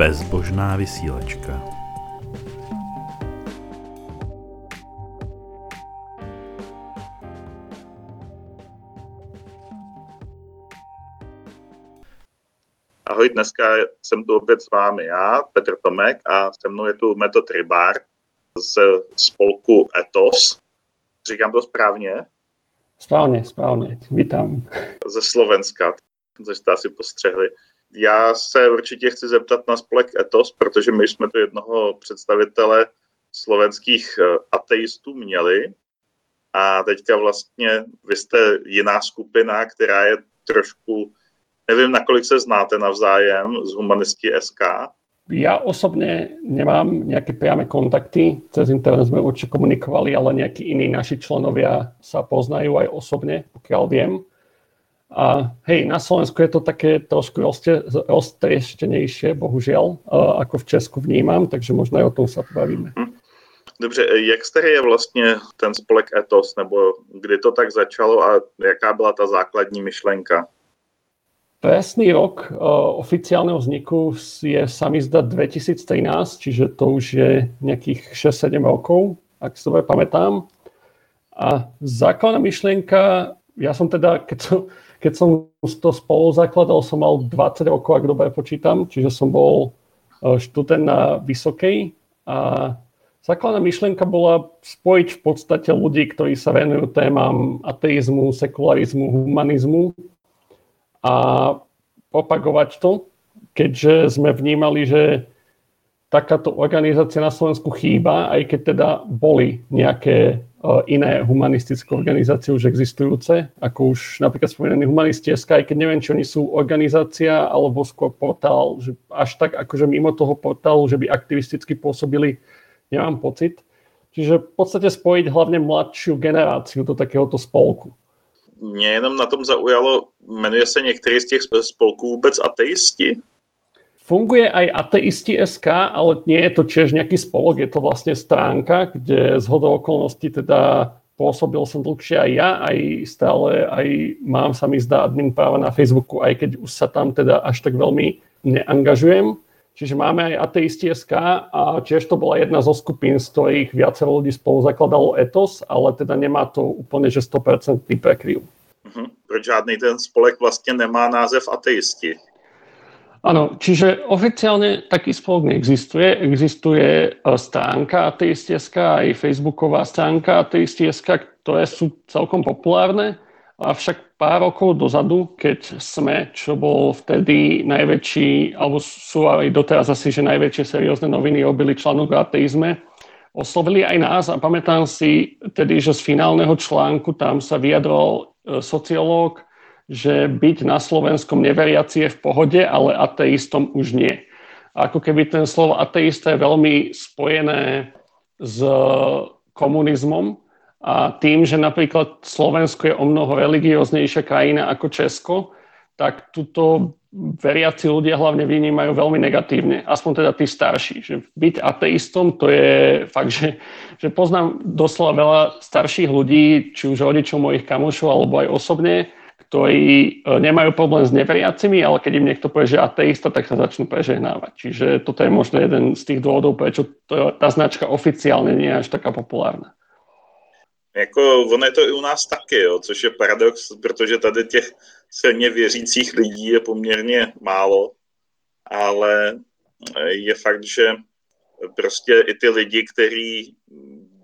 Bezbožná vysílačka. Ahoj, dneska jsem tu opět s vámi já, Petr Tomek, a se mnou je tu Metod Rybár z spolku Etos. Říkám to správně? Správně. Vítám. Ze Slovenska, což jste asi postřehli. Já se určitě chci zeptat na spolek Etos, protože my jsme tu jednoho představitele slovenských ateistů měli a teďka vlastně vy jste jiná skupina, která je trošku, nevím, nakolik se znáte navzájem z humanisti.sk. Já osobně nemám nějaké priame kontakty, cez internet jsme určitě komunikovali, ale nějaký jiní naši členovia sa poznajú aj osobně, pokiaľ viem. A hej, na Slovensku je to také trošku roztreštěnější, bohužel, jako v Česku vnímám, takže možná o tom se bavíme. Dobře, jak starý je vlastně ten spolek Etos, nebo kdy to tak začalo a jaká byla ta základní myšlenka? Presný rok oficiálneho vzniku je sami zda 2013, čiže to už je nějakých 6-7 rokov, ak si to pamätám. A základná myšlenka, ja som teda, keď som to spolu zakladal, som mal 20 rokov, ak dobre počítam, čiže som bol študent na Vysokej a základná myšlienka bola spojiť v podstate ľudí, ktorí sa venujú témam ateizmu, sekularizmu, humanizmu a propagovať to, keďže sme vnímali, že takáto organizácia na Slovensku chýba, aj keď teda boli nejaké iné humanistické organizácie už existujúce, ako už napríklad spomínaný humanisti.sk, aj keď neviem, či oni sú organizácia alebo skôr portál, že až tak akože mimo toho portálu, že by aktivisticky pôsobili, nemám pocit. Čiže v podstate spojiť hlavne mladšiu generáciu do takéhoto spolku. Mě jenom na tom zaujalo, jmenuje se některý z těch spolků vůbec ateisti? Funguje aj Ateisti.sk, ale nie je to tiež nejaký spolok, je to vlastne stránka, kde zhodou okolností teda pôsobil som dlhšie aj ja, aj stále, aj mám sa mi zdá admin práva na Facebooku, aj keď už sa tam teda až tak veľmi neangažujem. Čiže máme aj Ateisti.sk a tiež to bola jedna zo skupín, z ktorých viacero ľudí spolu zakladalo Etos, ale teda nemá to úplne, že 100% prekryv. Proč žádný ten spolek vlastne nemá název Ateisti? Áno, čiže oficiálne taký spolok neexistuje. Existuje stránka Ateisti.sk aj facebooková stránka Ateisti.sk, ktoré sú celkom populárne. Avšak pár rokov dozadu, keď SME, čo bol vtedy najväčší, alebo sú aj doteraz asi, že najväčšie seriózne noviny robili článok o ateizme, oslovili aj nás a pamätám si tedy, že z finálneho článku tam sa vyjadroval sociológ, že byť na Slovenskom neveriaci je v pohode, ale ateistom už nie. Ako keby ten slovo ateista je veľmi spojené s komunizmom a tým, že napríklad Slovensko je o mnoho religióznejšia krajina ako Česko, tak tuto veriaci ľudia hlavne vnímajú veľmi negatívne, aspoň teda tí starší. Že byť ateistom to je fakt, že poznám doslova veľa starších ľudí, či už rodičov mojich kamošov alebo aj osobne, ktorí nemajú problém s neveriacimi, ale keď im niekto povie, že ateista, tak sa začnú prežehnávať. Čiže toto je možno jeden z tých dôvodov, prečo tá značka oficiálne nie je až taká populárna. Jako, ono je to i u nás taky, jo, což je paradox, protože tady těch silně věřících lidí je poměrně málo, ale je fakt, že prostě i ty lidi, kteří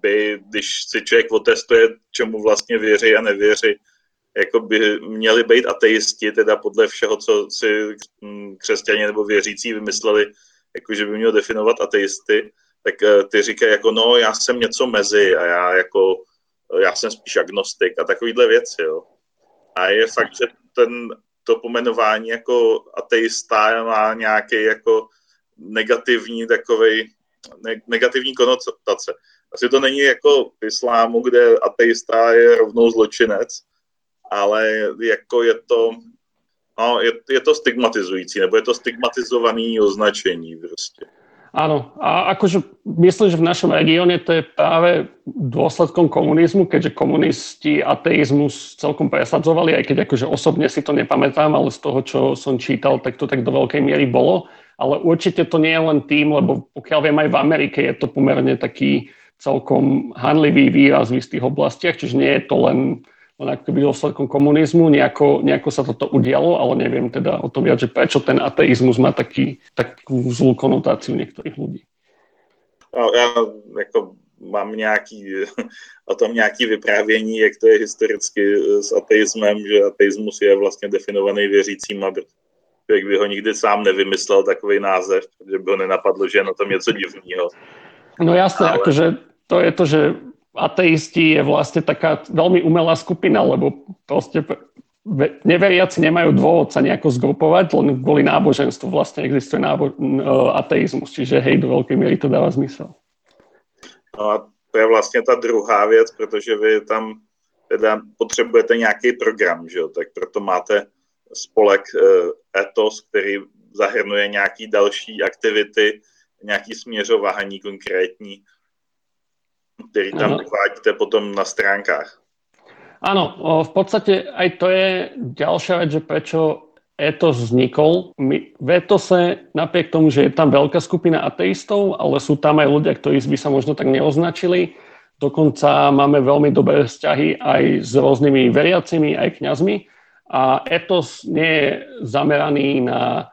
by, když si člověk otestuje, čemu vlastně věří a nevěří, jako by měli být ateisti, teda podle všeho, co si křesťané nebo věřící vymysleli, jakože by měl definovat ateisty, tak ty říkají jako no, já jsem něco mezi a já jsem spíš agnostik a takovýhle věci, jo. A je fakt, že to pomenování jako ateista má nějaký jako negativní takovej, negativní konotace. Asi to není jako v islámu, kde ateista je rovnou zločinec, ale jako je to, no, je to stigmatizující, nebo je to stigmatizované označení prostě. Áno, a akože myslím, že v našom regióne to je práve dôsledkom komunizmu, keďže komunisti ateizmus celkom presadzovali, aj keď akože osobne si to nepamätám, ale z toho, čo som čítal, tak to tak do veľkej miery bolo. ale určite to nie je len tým, lebo pokiaľ viem, aj v Amerike je to pomerne taký celkom hanlivý výraz v istých oblastiach, čiže nie je to len akoby dôsledkom komunizmu, nejako sa toto udialo, ale neviem teda o tom viac, že prečo ten ateizmus má takú zlú konotáciu niektorých ľudí. No, já jako mám o tom nějaký vyprávění, jak to je historicky s ateismem, že ateismus je vlastně definovaný věřícíma. Člověk by ho nikdy sám nevymyslel takový název, protože by ho nenapadlo, že je na tom něco divného. No jasné, ale... akože to je to, že ateisti je vlastne taká veľmi umelá skupina, lebo proste neveriaci nemajú dôvod sa nejako zgrupovať, len kvôli náboženstvu vlastne existuje ateizmus, čiže hej, do veľkej miery to dáva zmysel. No a to je vlastne tá druhá vec, pretože vy tam teda potrebujete nejaký program, že jo? Tak proto máte spolek Etos, který zahrnuje nějaký další aktivity, nějaký směřování konkrétní, který tam uvádíte potom na stránkách. Áno, v podstate aj to je ďalšia vec, že prečo Etos vznikol. V Etose, napriek tomu, že je tam veľká skupina ateistov, ale sú tam aj ľudia, ktorí by sa možno tak neoznačili. Dokonca máme veľmi dobré vzťahy aj s rôznymi veriacimi, aj kňazmi. A Etos nie je zameraný na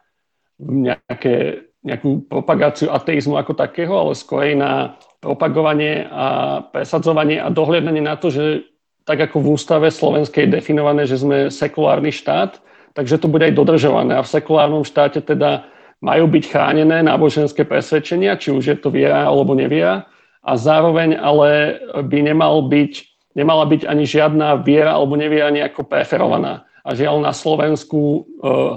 nejakú propagáciu ateizmu ako takého, ale skorej na propagovanie a presadzovanie a dohliadanie na to, že tak ako v ústave slovenskej je definované, že sme sekulárny štát, takže to bude aj dodržované. A v sekulárnom štáte teda majú byť chránené náboženské presvedčenia, či už je to viera alebo neviera. A zároveň ale by nemala byť ani žiadna viera alebo neviera nejako preferovaná. A žiaľ na Slovensku,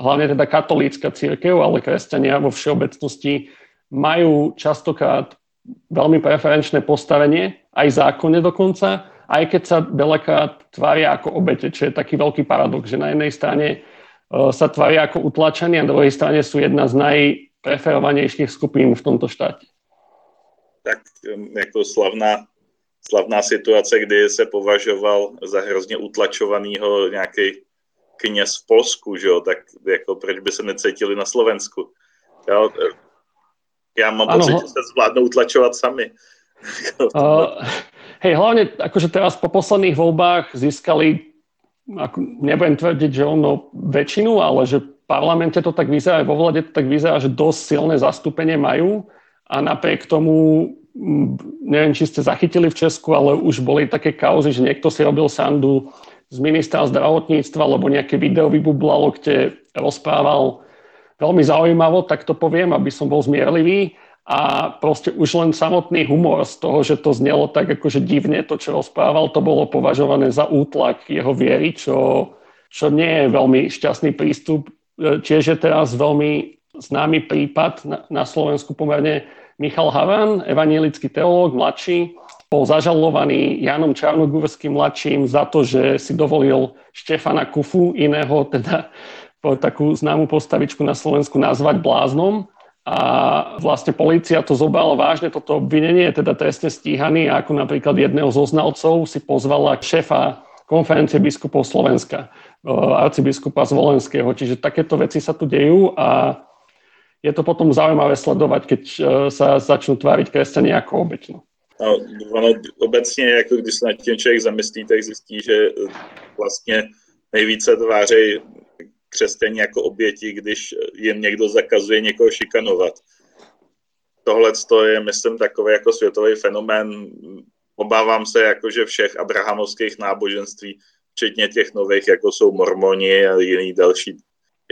hlavne teda katolícka cirkev, ale kresťania vo všeobecnosti majú častokrát veľmi preferenčné postavenie, aj zákonne dokonca, aj keď sa veľakrát tvária ako obete, čo je taký veľký paradox, že na jednej strane sa tvária ako utlačení a na druhej strane sú jedna z najpreferovanejších skupín v tomto štáte. Tak jako slavná situace, kdy se považoval za hrozně utlačovanýho nějaký kněz v Polsku, že jo? Tak jako proč by se necítili na Slovensku? Jo? Já mám pocit, že sa zvládnou utlačovať sami. Hej, hlavne akože teraz po posledných voľbách získali, nebudem tvrdiť, že ono väčšinu, ale že v parlamente to tak vyzerá, vo vláde to tak vyzerá, že dosť silné zastúpenie majú a napriek tomu, neviem, či ste zachytili v Česku, ale už boli také kauzy, že niekto si robil sandu z ministra zdravotníctva, alebo nejaké video vybublalo, kde rozprával veľmi zaujímavo, tak to poviem, aby som bol zmierlivý a proste už len samotný humor z toho, že to znelo tak akože divne, to, čo rozprával, to bolo považované za útlak jeho viery, čo nie je veľmi šťastný prístup. Tiež je teraz veľmi známy prípad na Slovensku pomerne Michal Havan, evanjelický teológ, mladší, bol zažalovaný Jánom Čarnogurským mladším za to, že si dovolil Štefana Kuffu, iného teda takú známú postavičku na Slovensku, nazvať bláznom a vlastne polícia to zobrala vážne, toto obvinenie je teda trestne stíhaný a ako napríklad jedného zo znalcov si pozvala šéfa konferencie biskupov Slovenska, arcibiskupa Zvolenského, čiže takéto veci sa tu dejú a je to potom zaujímavé sledovať, keď sa začnú tváriť kresťania ako obeťno. No, ono obecne, ako když sa nad tým človek zamyslí, tak zistí, že vlastne nejvíce tváří křesťané jako oběti, když jim někdo zakazuje někoho šikanovat. Tohleto je, myslím, takový jako světový fenomén. Obávám se, jakože všech abrahamovských náboženství, včetně těch nových, jako jsou mormoni a jiný další.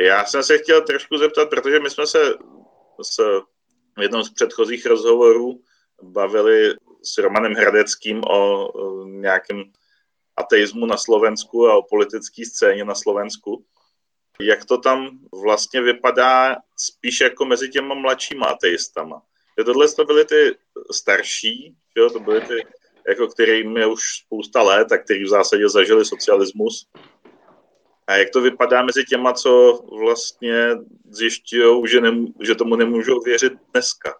Já jsem se chtěl trošku zeptat, protože my jsme se v jednom z předchozích rozhovorů bavili s Romanem Hradeckým o nějakém ateismu na Slovensku a o politické scéně na Slovensku. Jak to tam vlastně vypadá spíš jako mezi těma mladšíma ateistama? Tohle to byly ty starší, jo? To byly ty, jako kterým je už spousta let a který v zásadě zažili socialismus. A jak to vypadá mezi těma, co vlastně zjišťují, že tomu nemůžou věřit dneska?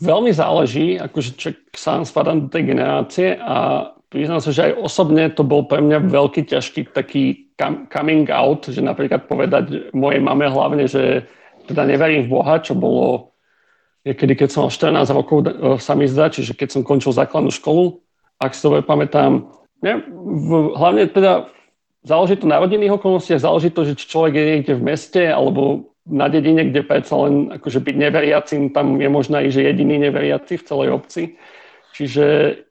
Veľmi záleží, akože sám spadám do tej generácie a priznám sa, že aj osobne to bol pre mňa veľký ťažký taký coming out, že napríklad povedať mojej mame hlavne, že teda neverím v Boha, čo bolo niekedy, keď som mal 14 rokov, sa mi zdá, čiže keď som končil základnú školu, ak si to pamätám. Hlavne teda záleží to na rodinných okolnostiach, záleží to, že či človek je niekde v meste alebo na dedine, kde predsa len akože byť neveriacím, tam je možno i, že jediný neveriaci v celej obci. Čiže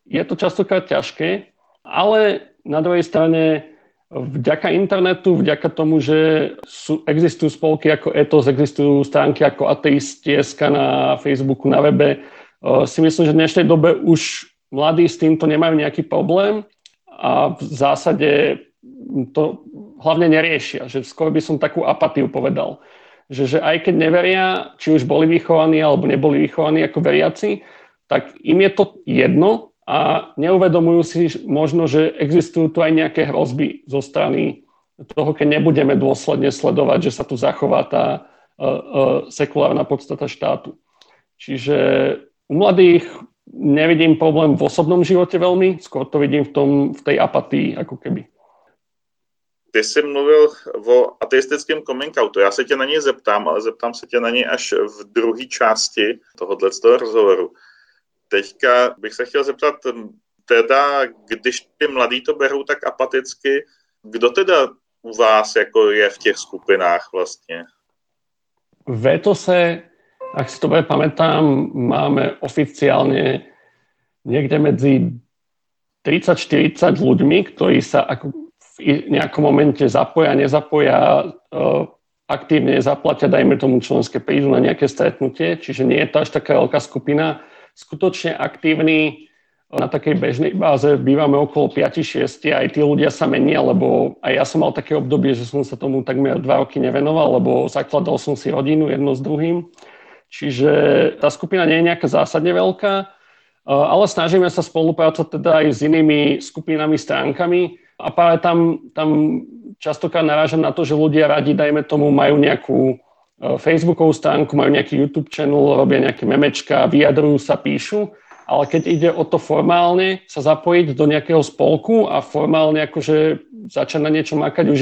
je to častokrát ťažké, ale na druhej strane vďaka internetu, vďaka tomu, že existujú spolky ako Etos, existujú stránky ako Ateisti.sk na Facebooku, na webe, si myslím, že v dnešnej dobe už mladí s týmto nemajú nejaký problém a v zásade to hlavne neriešia. Že skôr by som takú apatiu povedal. Že aj keď neveria, či už boli vychovaní alebo neboli vychovaní ako veriaci, tak im je to jedno, a neuvedomujú si možno, že existujú tu aj nejaké hrozby zo strany toho, keď nebudeme dôsledne sledovať, že sa tu zachová tá sekulárna podstata štátu. Čiže u mladých nevidím problém v osobnom živote veľmi, skôr to vidím v tej apatii, ako keby. Ty jsi mluvil o ateistickém coming outu. Já se tě na něj zeptám, ale zeptám se tě na něj až v druhé části tohoto rozhovoru. Teďka bych se chtěl zeptat, teda, když ty mladí to berou tak apaticky, kdo teda u vás jako je v těch skupinách vlastně? Veto se, ak si to bude pamätám, máme oficiálně někde mezi 30-40 ľuďmi, ktorí sa v nejakom momente zapoja, nezapoja, aktívne zaplatia, dajme tomu členské, prídu na nejaké stretnutie, čiže nie je to až taká veľká skupina. Skutočne aktívni na takej bežnej báze bývame okolo 5-6, aj tí ľudia sa menia, lebo aj ja som mal také obdobie, že som sa tomu takmer 2 roky nevenoval, lebo zakladal som si rodinu jedno s druhým. Čiže tá skupina nie je nejaká zásadne veľká, ale snažíme sa spolupracovať teda aj s inými skupinami, stránkami a práve tam častokrát narážam na to, že ľudia radi, dajme tomu, majú nejakú Facebookovú stránku, majú nejaký YouTube channel, robia nejaké memečka, vyjadrujú sa, píšu, ale keď ide o to formálne sa zapojiť do nejakého spolku a formálne akože začať na niečo makať, už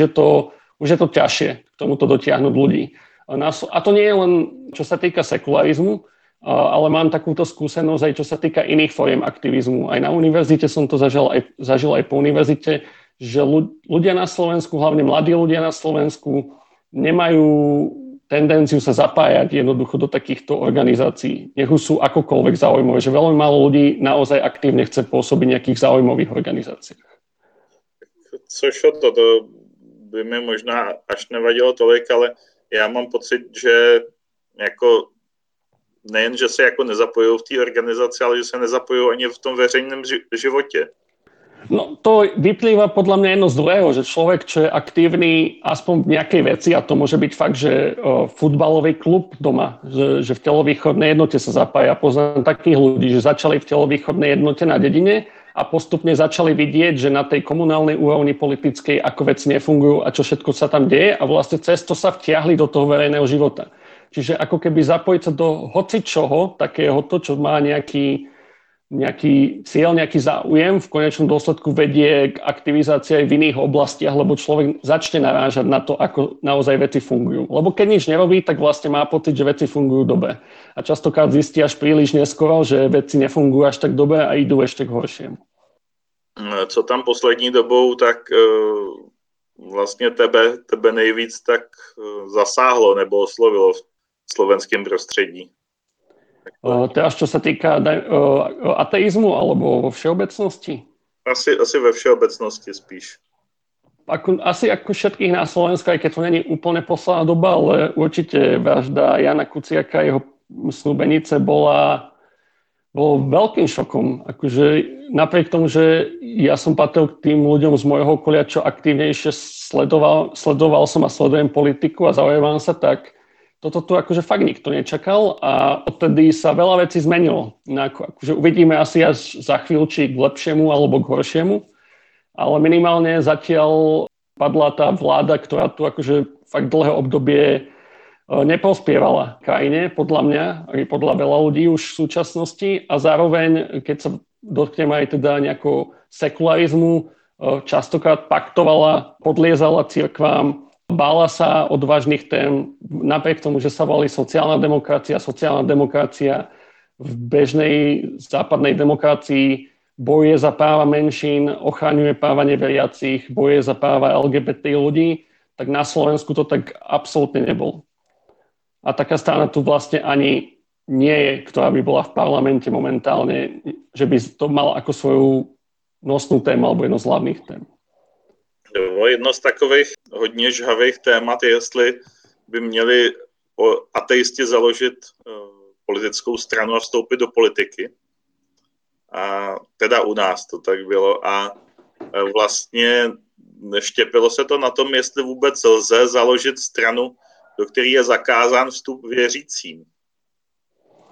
je to ťažšie k tomuto dotiahnuť ľudí. A to nie je len, čo sa týka sekularizmu, ale mám takúto skúsenosť aj čo sa týka iných foriem aktivizmu. Aj na univerzite som to zažil aj po univerzite, že ľudia na Slovensku, hlavne mladí ľudia na Slovensku, nemajú tendenciu sa zapájať jednoducho do takýchto organizácií. Nech už sú akokoľvek zaujímavé, že veľmi málo ľudí naozaj aktívne chce pôsobiť v nejakých zaujímavých organizáciách. Což to by mi možná až nevadilo tolik, ale já mám pocit, že jako nejen, že se jako nezapojují v té organizaci, ale že se nezapojují ani v tom veřejném životě. No to vyplýva podľa mňa jedno z druhého, že človek, čo je aktívny aspoň v nejakej veci, a to môže byť fakt, že futbalový klub doma, že v telovýchodnej jednote sa zapája. Poznám takých ľudí, že začali v telovýchodnej jednote na dedine a postupne začali vidieť, že na tej komunálnej úrovni politickej ako veci nefungujú a čo všetko sa tam deje a vlastne cez to sa vtiahli do toho verejného života. Čiže ako keby zapojiť sa do hocičoho, takéhoto, čo má nejaký cieľ, nejaký záujem, v konečnom dôsledku vedie k aktivizácii aj v iných oblastiach, lebo človek začne narážať na to, ako naozaj veci fungujú. Lebo keď nič nerobí, tak vlastne má pocit, že veci fungujú dobre. A častokrát zistí až príliš neskoro, že veci nefungujú až tak dobre a idú ešte k horšiemu. Co tam poslední dobou, tak vlastně tebe nejvíc tak zasáhlo nebo oslovilo v slovenském prostředí? Teraz, čo sa týka ateizmu alebo vo všeobecnosti? Asi ve všeobecnosti spíš. Asi ako všetkých na Slovensku, aj keď to není úplne posledná doba, ale určite vražda Jana Kuciaka a jeho snúbenice bolo veľkým šokom. Akože napriek tomu, že ja som patril k tým ľuďom z môjho okolia, čo aktívnejšie sledoval som a sledujem politiku a zaujímam sa, tak toto tu akože fakt nikto nečakal a odtedy sa veľa vecí zmenilo. Akože uvidíme asi až za chvíľu, či k lepšiemu alebo k horšiemu, ale minimálne zatiaľ padla tá vláda, ktorá tu akože fakt dlhé obdobie neprospievala krajine, podľa mňa, aj podľa veľa ľudí už v súčasnosti a zároveň, keď sa dotknem aj teda nejakého sekularizmu, častokrát paktovala, podliezala cirkvám, Bála sa odvážnych tém, napriek tomu, že sa volí sociálna demokracia v bežnej západnej demokracii bojuje za práva menšín, ochraňuje práva neveriacich, bojuje za práva LGBT ľudí, tak na Slovensku to tak absolútne nebol. A taká strana tu vlastne ani nie je, ktorá by bola v parlamente momentálne, že by to mal ako svoju nosnú tému alebo jedno z hlavných tém. Jedno z takových hodně žhavých témat je, jestli by měli ateisti založit politickou stranu a vstoupit do politiky. A teda u nás to tak bylo. A vlastně štěpilo se to na tom, jestli vůbec lze založit stranu, do které je zakázán vstup věřícím.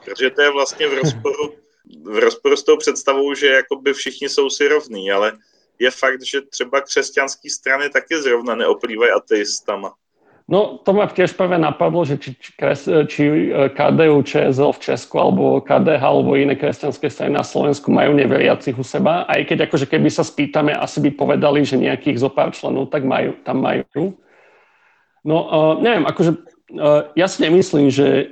Protože to je vlastně v rozporu s tou představou, že jakoby všichni jsou si rovní, ale je fakt, že třeba křesťanské strany taky zrovna neoplývají ateistama. No to mě tiež právě napadlo, že či KDU, ČSL v Česku, alebo KDH, alebo jiné křesťanské strany na Slovensku mají neveriacich u seba, a i keď akože keby sa spýtame, asi by povedali, že nějakých zopár členů tak majú, tam mají. No nevím, akože já si nemyslím, že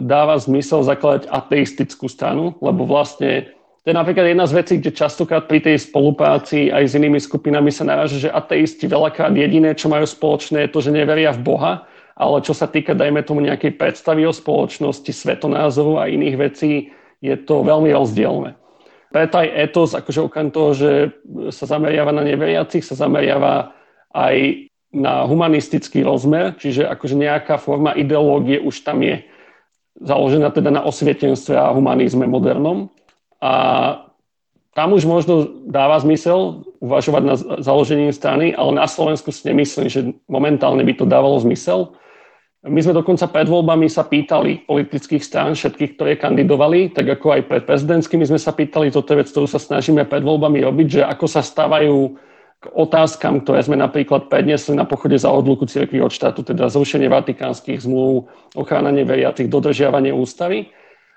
dáva zmysel zakladať ateistickou stranu, lebo vlastně to je napríklad jedna z vecí, kde častokrát pri tej spolupráci aj s inými skupinami sa naráža, že ateisti veľakrát jediné, čo majú spoločné, je to, že neveria v Boha, ale čo sa týka, dajme tomu, nejakej predstavy o spoločnosti, svetonázoru a iných vecí, je to veľmi rozdielne. Preto aj etos, akože okrem toho, že sa zameriava na neveriacich, sa zameriava aj na humanistický rozmer, čiže akože nejaká forma ideológie už tam je, založená teda na osvietenstve a humanizme modernom. A tam už možno dáva zmysel uvažovať na založení strany, ale na Slovensku si nemyslím, že momentálne by to dávalo zmysel. My sme dokonca pred voľbami sa pýtali politických strán, všetkých, ktoré kandidovali, tak ako aj pred prezidentskými sme sa pýtali, toto je vec, ktorú sa snažíme pred voľbami robiť, že ako sa stávajú k otázkam, ktoré sme napríklad predniesli na pochode za odluku cirkvi od štátu, teda zrušenie vatikánskych zmluv, ochrana neveriacich, dodržiavanie ústavy.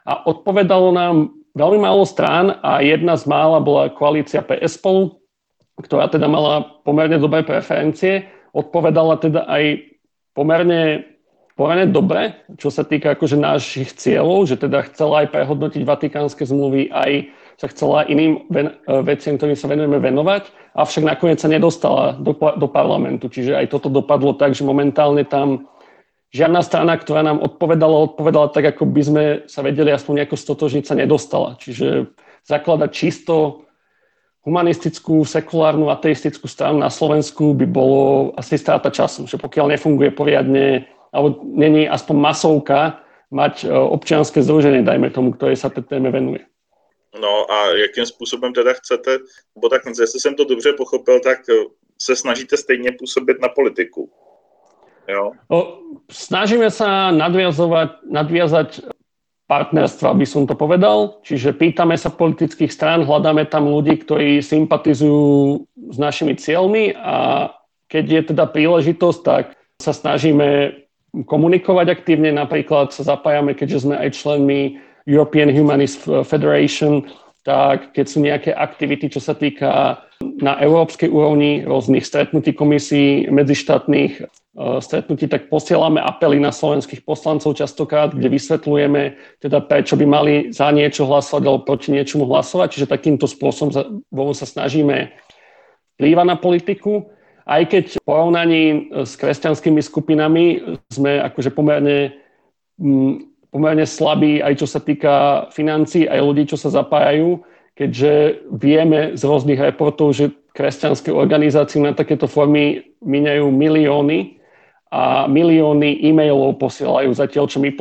A odpovedalo nám veľmi málo strán a jedna z mála bola koalícia PSPOL, ktorá teda mala pomerne dobré preferencie, odpovedala teda aj pomerne dobre, čo sa týka akože našich cieľov, že teda chcela aj prehodnotiť vatikánske zmluvy, aj sa chcela iným veciam, ktorým sa venujeme, venovať, avšak nakoniec sa nedostala do parlamentu, čiže aj toto dopadlo tak, že momentálne tam žiadna strana, ktorá nám odpovedala tak, ako by sme sa vedeli aspoň nejako stotožniť, sa nedostala. Čiže zakladať čisto humanistickú, sekulárnu, ateistickú stranu na Slovensku by bolo asi stráta času. Že pokiaľ nefunguje poriadne, alebo není aspoň masovka, mať občianske združenie, dajme tomu, ktoré sa tej téme venuje. No a jakým způsobem teda chcete, bo tak, jestli jsem to dobře pochopil, tak se snažíte stejně působit na politiku. Jo. Snažíme sa nadviazať partnerstva, by som to povedal. Čiže pýtame sa politických strán, hľadáme tam ľudí, ktorí sympatizujú s našimi cieľmi, a keď je teda príležitosť, tak sa snažíme komunikovať aktívne. Napríklad sa zapájame, keďže sme aj členmi European Humanist Federation, tak keď sú nejaké aktivity, čo sa týka na európskej úrovni rôznych stretnutí komisií, medzištátnych stretnutí, tak posielame apely na slovenských poslancov častokrát, kde vysvetľujeme, teda prečo by mali za niečo hlasovať alebo proti niečomu hlasovať. Čiže takýmto spôsobom sa snažíme vplývať na politiku. Aj keď v porovnaní s kresťanskými skupinami sme akože pomerne slabí, aj čo sa týka financií, aj ľudí, čo sa zapájajú, keďže vieme z rôznych reportov, že kresťanské organizácie na takéto formy míňajú milióny a milióny e-mailov posielajú, zatiaľ čo my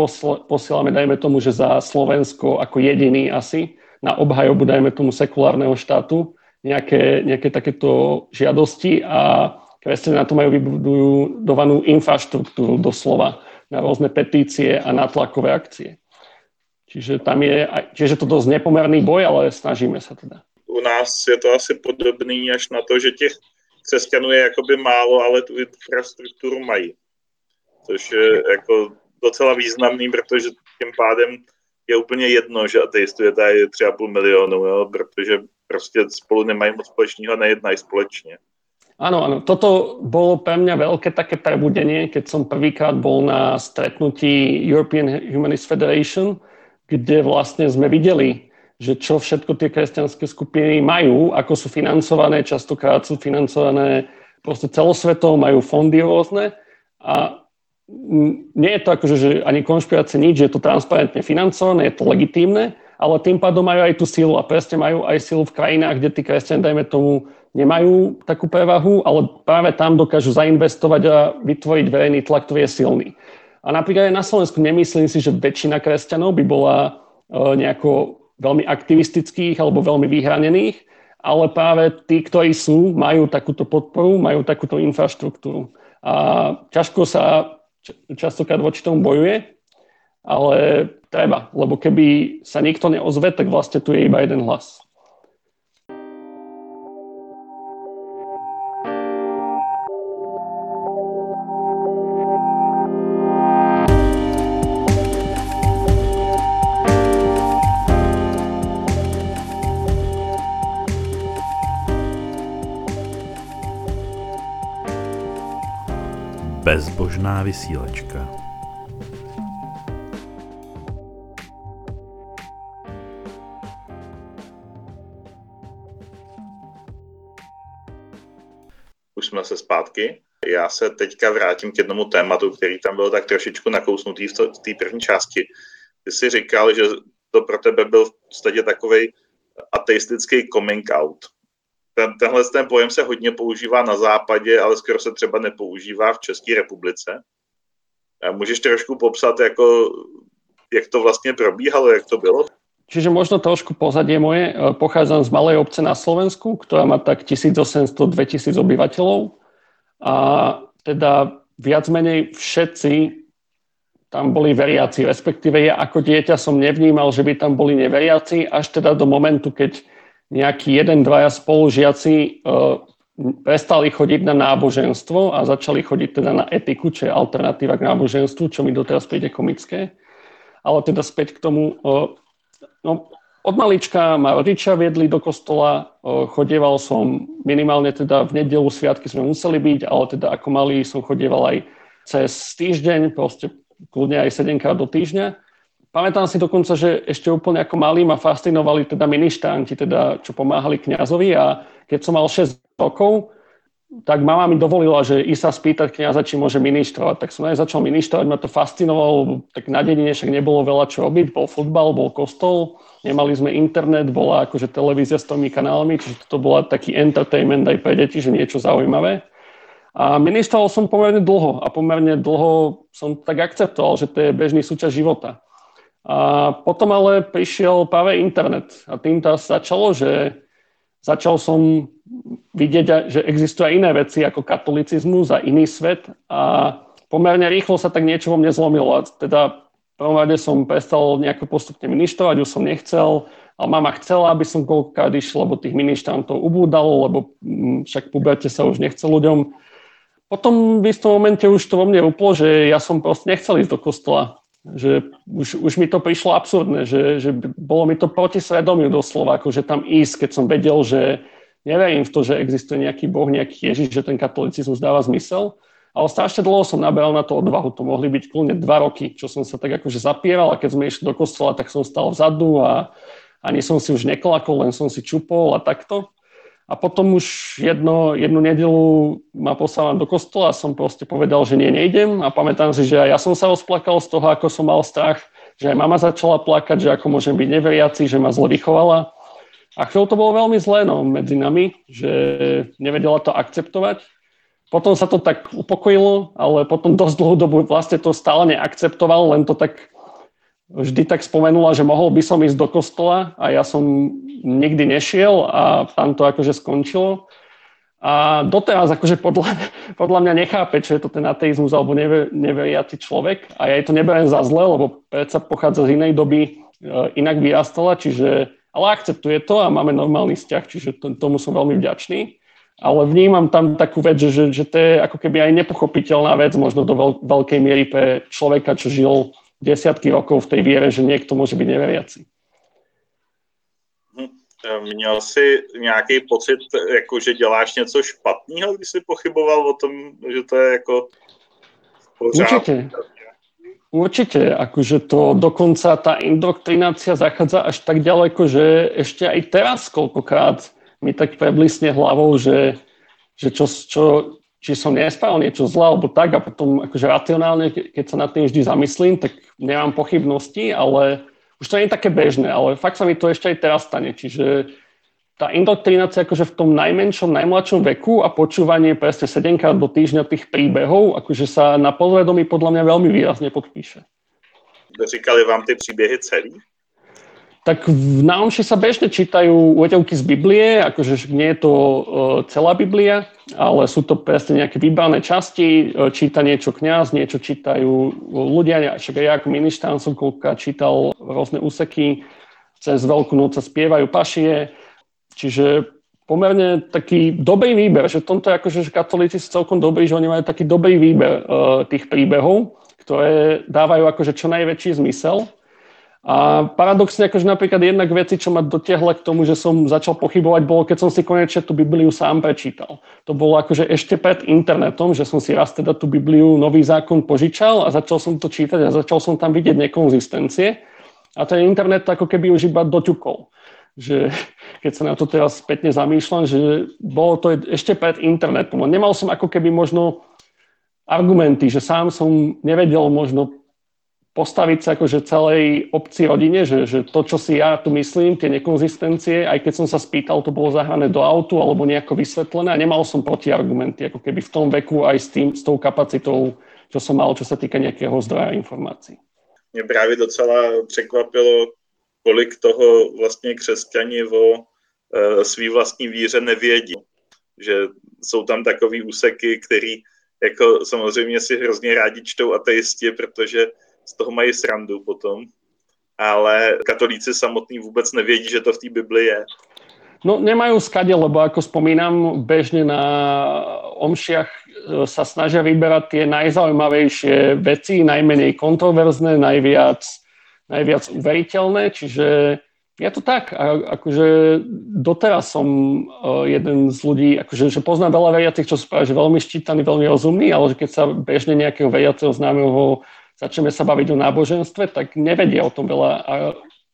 posielame, dajme tomu, že za Slovensko ako jediný asi, na obhajobu, dajme tomu, sekulárneho štátu, nejaké takéto žiadosti, a kresťania na to majú vybudovanú infraštruktúru doslova, na rôzne petície a natlakové akcie. Čiže to dosť nepomerný boj, ale snažíme sa teda. U nás je to asi podobný až na to, že těch křesťanů je jakoby málo, ale tu infrastrukturu mají. Což je jako docela významný, protože tím pádem je úplně jedno, že ateistů je tady 3,5 milionu, jo, protože prostě spolu nemají moc společného a nejednají společně. Áno, áno. Toto bolo pre mňa veľké také prebudenie, keď som prvýkrát bol na stretnutí European Humanist Federation, kde vlastne sme videli, že čo všetko tie kresťanské skupiny majú, ako sú financované, častokrát sú financované proste celosvetovo, majú fondy rôzne a nie je to akože že ani konšpirácie nič, je to transparentne financované, je to legitímne, ale tým pádom majú aj tú sílu a presne majú aj sílu v krajinách, kde tí kresťania, dajme tomu, nemajú takú prevahu, ale práve tam dokážu zainvestovať a vytvoriť verejný tlak, ktorý je silný. A napríklad aj na Slovensku nemyslím si, že väčšina kresťanov by bola nejako veľmi aktivistických alebo veľmi vyhranených, ale práve tí, ktorí sú, majú takúto podporu, majú takúto infraštruktúru. A ťažko sa častokrát voči tomu bojuje, ale treba, lebo keby sa nikto neozve, tak vlastne tu je iba jeden hlas. Bezbožná vysílačka. Už jsme se zpátky. Já se teďka vrátím k jednomu tématu, který tam byl tak trošičku nakousnutý v té první části. Ty jsi říkal, že to pro tebe byl v podstatě takovej ateistický coming out. Tenhle ten pojem se hodně používá na západě, ale skoro se třeba nepoužívá v České republice. Můžeš trošku popsat, jak to vlastně probíhalo, jak to bylo? Čiže možno trošku pozadie moje. Pochádzam z malej obce na Slovensku, ktorá má tak 1800-2000 obyvateľov. A teda viac menej všetci tam boli veriaci. Respektíve ja ako dieťa som nevnímal, že by tam boli neveriaci, až teda do momentu, keď nejakí 1-2 spolužiaci prestali chodiť na náboženstvo a začali chodiť teda na etiku, čo je alternatíva k náboženstvu, čo mi doteraz príde komické. Ale teda späť k tomu, od malička ma rodičia viedli do kostola, chodieval som minimálne teda v nedeľu, sviatky sme museli byť, ale teda ako malý som chodieval aj cez týždeň, proste kľudne aj 7-krát do týždňa. Pamätám si dokonca, že ešte úplne ako malý ma fascinovali teda ministranti, teda čo pomáhali kňazovi, a keď som mal 6 rokov, tak mama mi dovolila, že ísť sa spýtať kňaza, či môže ministrovať. Tak som aj začal ministrovať, ma to fascinovalo, tak na dedine však nebolo veľa čo robiť, bol futbal, bol kostol, nemali sme internet, bola akože televízia s tými kanálmi, čiže to bola taký entertainment aj pre deti, že niečo zaujímavé. A ministroval som pomerne dlho som tak akceptoval, že to je bežný súčasť života. A potom ale prišiel práve internet a tým to začalo, že začal som vidieť, že existujú aj iné veci ako katolicizmus a iný svet a pomerne rýchlo sa tak niečo vo mne zlomilo. A teda pomerne som prestal nejako postupne ministrovať, už som nechcel, ale mama chcela, aby som koľkokrát išiel, lebo tých ministrantov ubúdalo, lebo však puberte sa už nechce ľuďom. Potom v istom momente už to vo mne uplo, že ja som proste nechcel ísť do kostola. Že už mi to prišlo absurdné, že bolo mi to proti svedomiu doslova, akože tam ísť, keď som vedel, že neverím v to, že existuje nejaký Boh, nejaký Ježiš, že ten katolicizmus dáva zmysel. Ale strašne dlho som naberal na to odvahu, to mohli byť kľudne 2 roky, čo som sa tak akože zapieral, a keď sme išli do kostola, tak som stál vzadu a ani som si už neklakol, len som si čupol a takto. A potom už jednu nedeľu ma poslal do kostola a som proste povedal, že nejdem. A pamätám si, že ja som sa rozplakal z toho, ako som mal strach, že aj mama začala plakať, že ako môžem byť neveriaci, že ma zle vychovala. A chvíľu to bolo veľmi zlé medzi nami, že nevedela to akceptovať. Potom sa to tak upokojilo, ale potom dosť dlhú dobu vlastne to stále neakceptoval, len to tak vždy tak spomenula, že mohol by som ísť do kostola a ja som nikdy nešiel a tam to akože skončilo. A doteraz akože podľa mňa nechápe, čo je to ten ateizmus alebo neveriaci človek, a ja jej to neberiem za zle, lebo predsa pochádza z inej doby, inak vyrastala, čiže, ale akceptuje to a máme normálny vzťah, čiže tomu som veľmi vďačný. Ale vnímam tam takú vec, že to je ako keby aj nepochopiteľná vec, možno do veľkej miery pre človeka, čo žil desiatky rokov v tej viere, že niekto môže byť neveriaci. Měl jsi nějaký pocit, jako, že děláš něco špatného, když jsi pochyboval o tom, že to je jako pořád? Určite, akože to dokonca tá indoktrinácia zachádza až tak ďaleko, že ešte aj teraz koľkokrát mi tak preblisne hlavou, že či som nespal niečo zlé, alebo tak, a potom akože racionálne, keď sa nad tým vždy zamyslím, tak nemám pochybnosti, ale už to nie je také bežné, ale fakt sa mi to ešte aj teraz stane, čiže tá indoktrinácia akože v tom najmenšom, najmladšom veku a počúvanie presne 7-krát do týždňa tých príbehov, akože sa na podvedomí podľa mňa veľmi výrazne podpíše. Říkali vám tie príbehy celý? Tak na omši sa bežne čítajú úryvky z Biblie, akože nie je to celá Biblia, ale sú to presne nejaké vybrané časti, číta niečo kňaz, niečo čítajú ľudia, však ja ako ministrán som koľka čítal rôzne úseky, cez Veľkú noc sa spievajú pašie. Čiže pomerne taký dobrý výber, že v tomto akože katolíci sú celkom dobrí, že oni majú taký dobrý výber tých príbehov, ktoré dávajú akože čo najväčší zmysel. A paradoxne akože napríklad jedna k veci, čo ma dotiahla k tomu, že som začal pochybovať, bolo, keď som si konečne tú Bibliu sám prečítal. To bolo akože ešte pred internetom, že som si raz teda tú Bibliu, Nový zákon požičal a začal som to čítať a začal som tam vidieť nekonzistencie. A ten internet ako keby už iba doťukol. Že keď sa na to teraz spätne zamýšľam, že bolo to ešte pred internetom. Nemal som ako keby možno argumenty, že sám som nevedel možno postaviť sa akože celej obci rodine, že to, čo si ja tu myslím, tie nekonzistencie, aj keď som sa spýtal, to bolo zahrané do autu alebo nejako vysvetlené a nemal som protiargumenty, ako keby v tom veku aj s tou kapacitou, čo som mal, čo sa týka nejakého zdroja informácií. Mě právě docela překvapilo, kolik toho vlastně křesťani o svý vlastní víře nevědí. Že jsou tam takový úseky, který jako samozřejmě si hrozně rádi čtou ateisti, protože z toho mají srandu potom. Ale katolíci samotní vůbec nevědí, že to v té Biblii je. No nemajú skade, lebo ako spomínam, bežne na omšiach sa snažia vyberať tie najzaujímavejšie veci, najmenej kontroverzné, najviac uveriteľné, čiže je to tak, akože doteraz som jeden z ľudí, akože že poznám veľa veriacich, čo sú práve veľmi štítaní, veľmi rozumní, ale že keď sa bežne nejakého veriaceho známeho začneme sa baviť o náboženstve, tak nevedia o tom veľa. A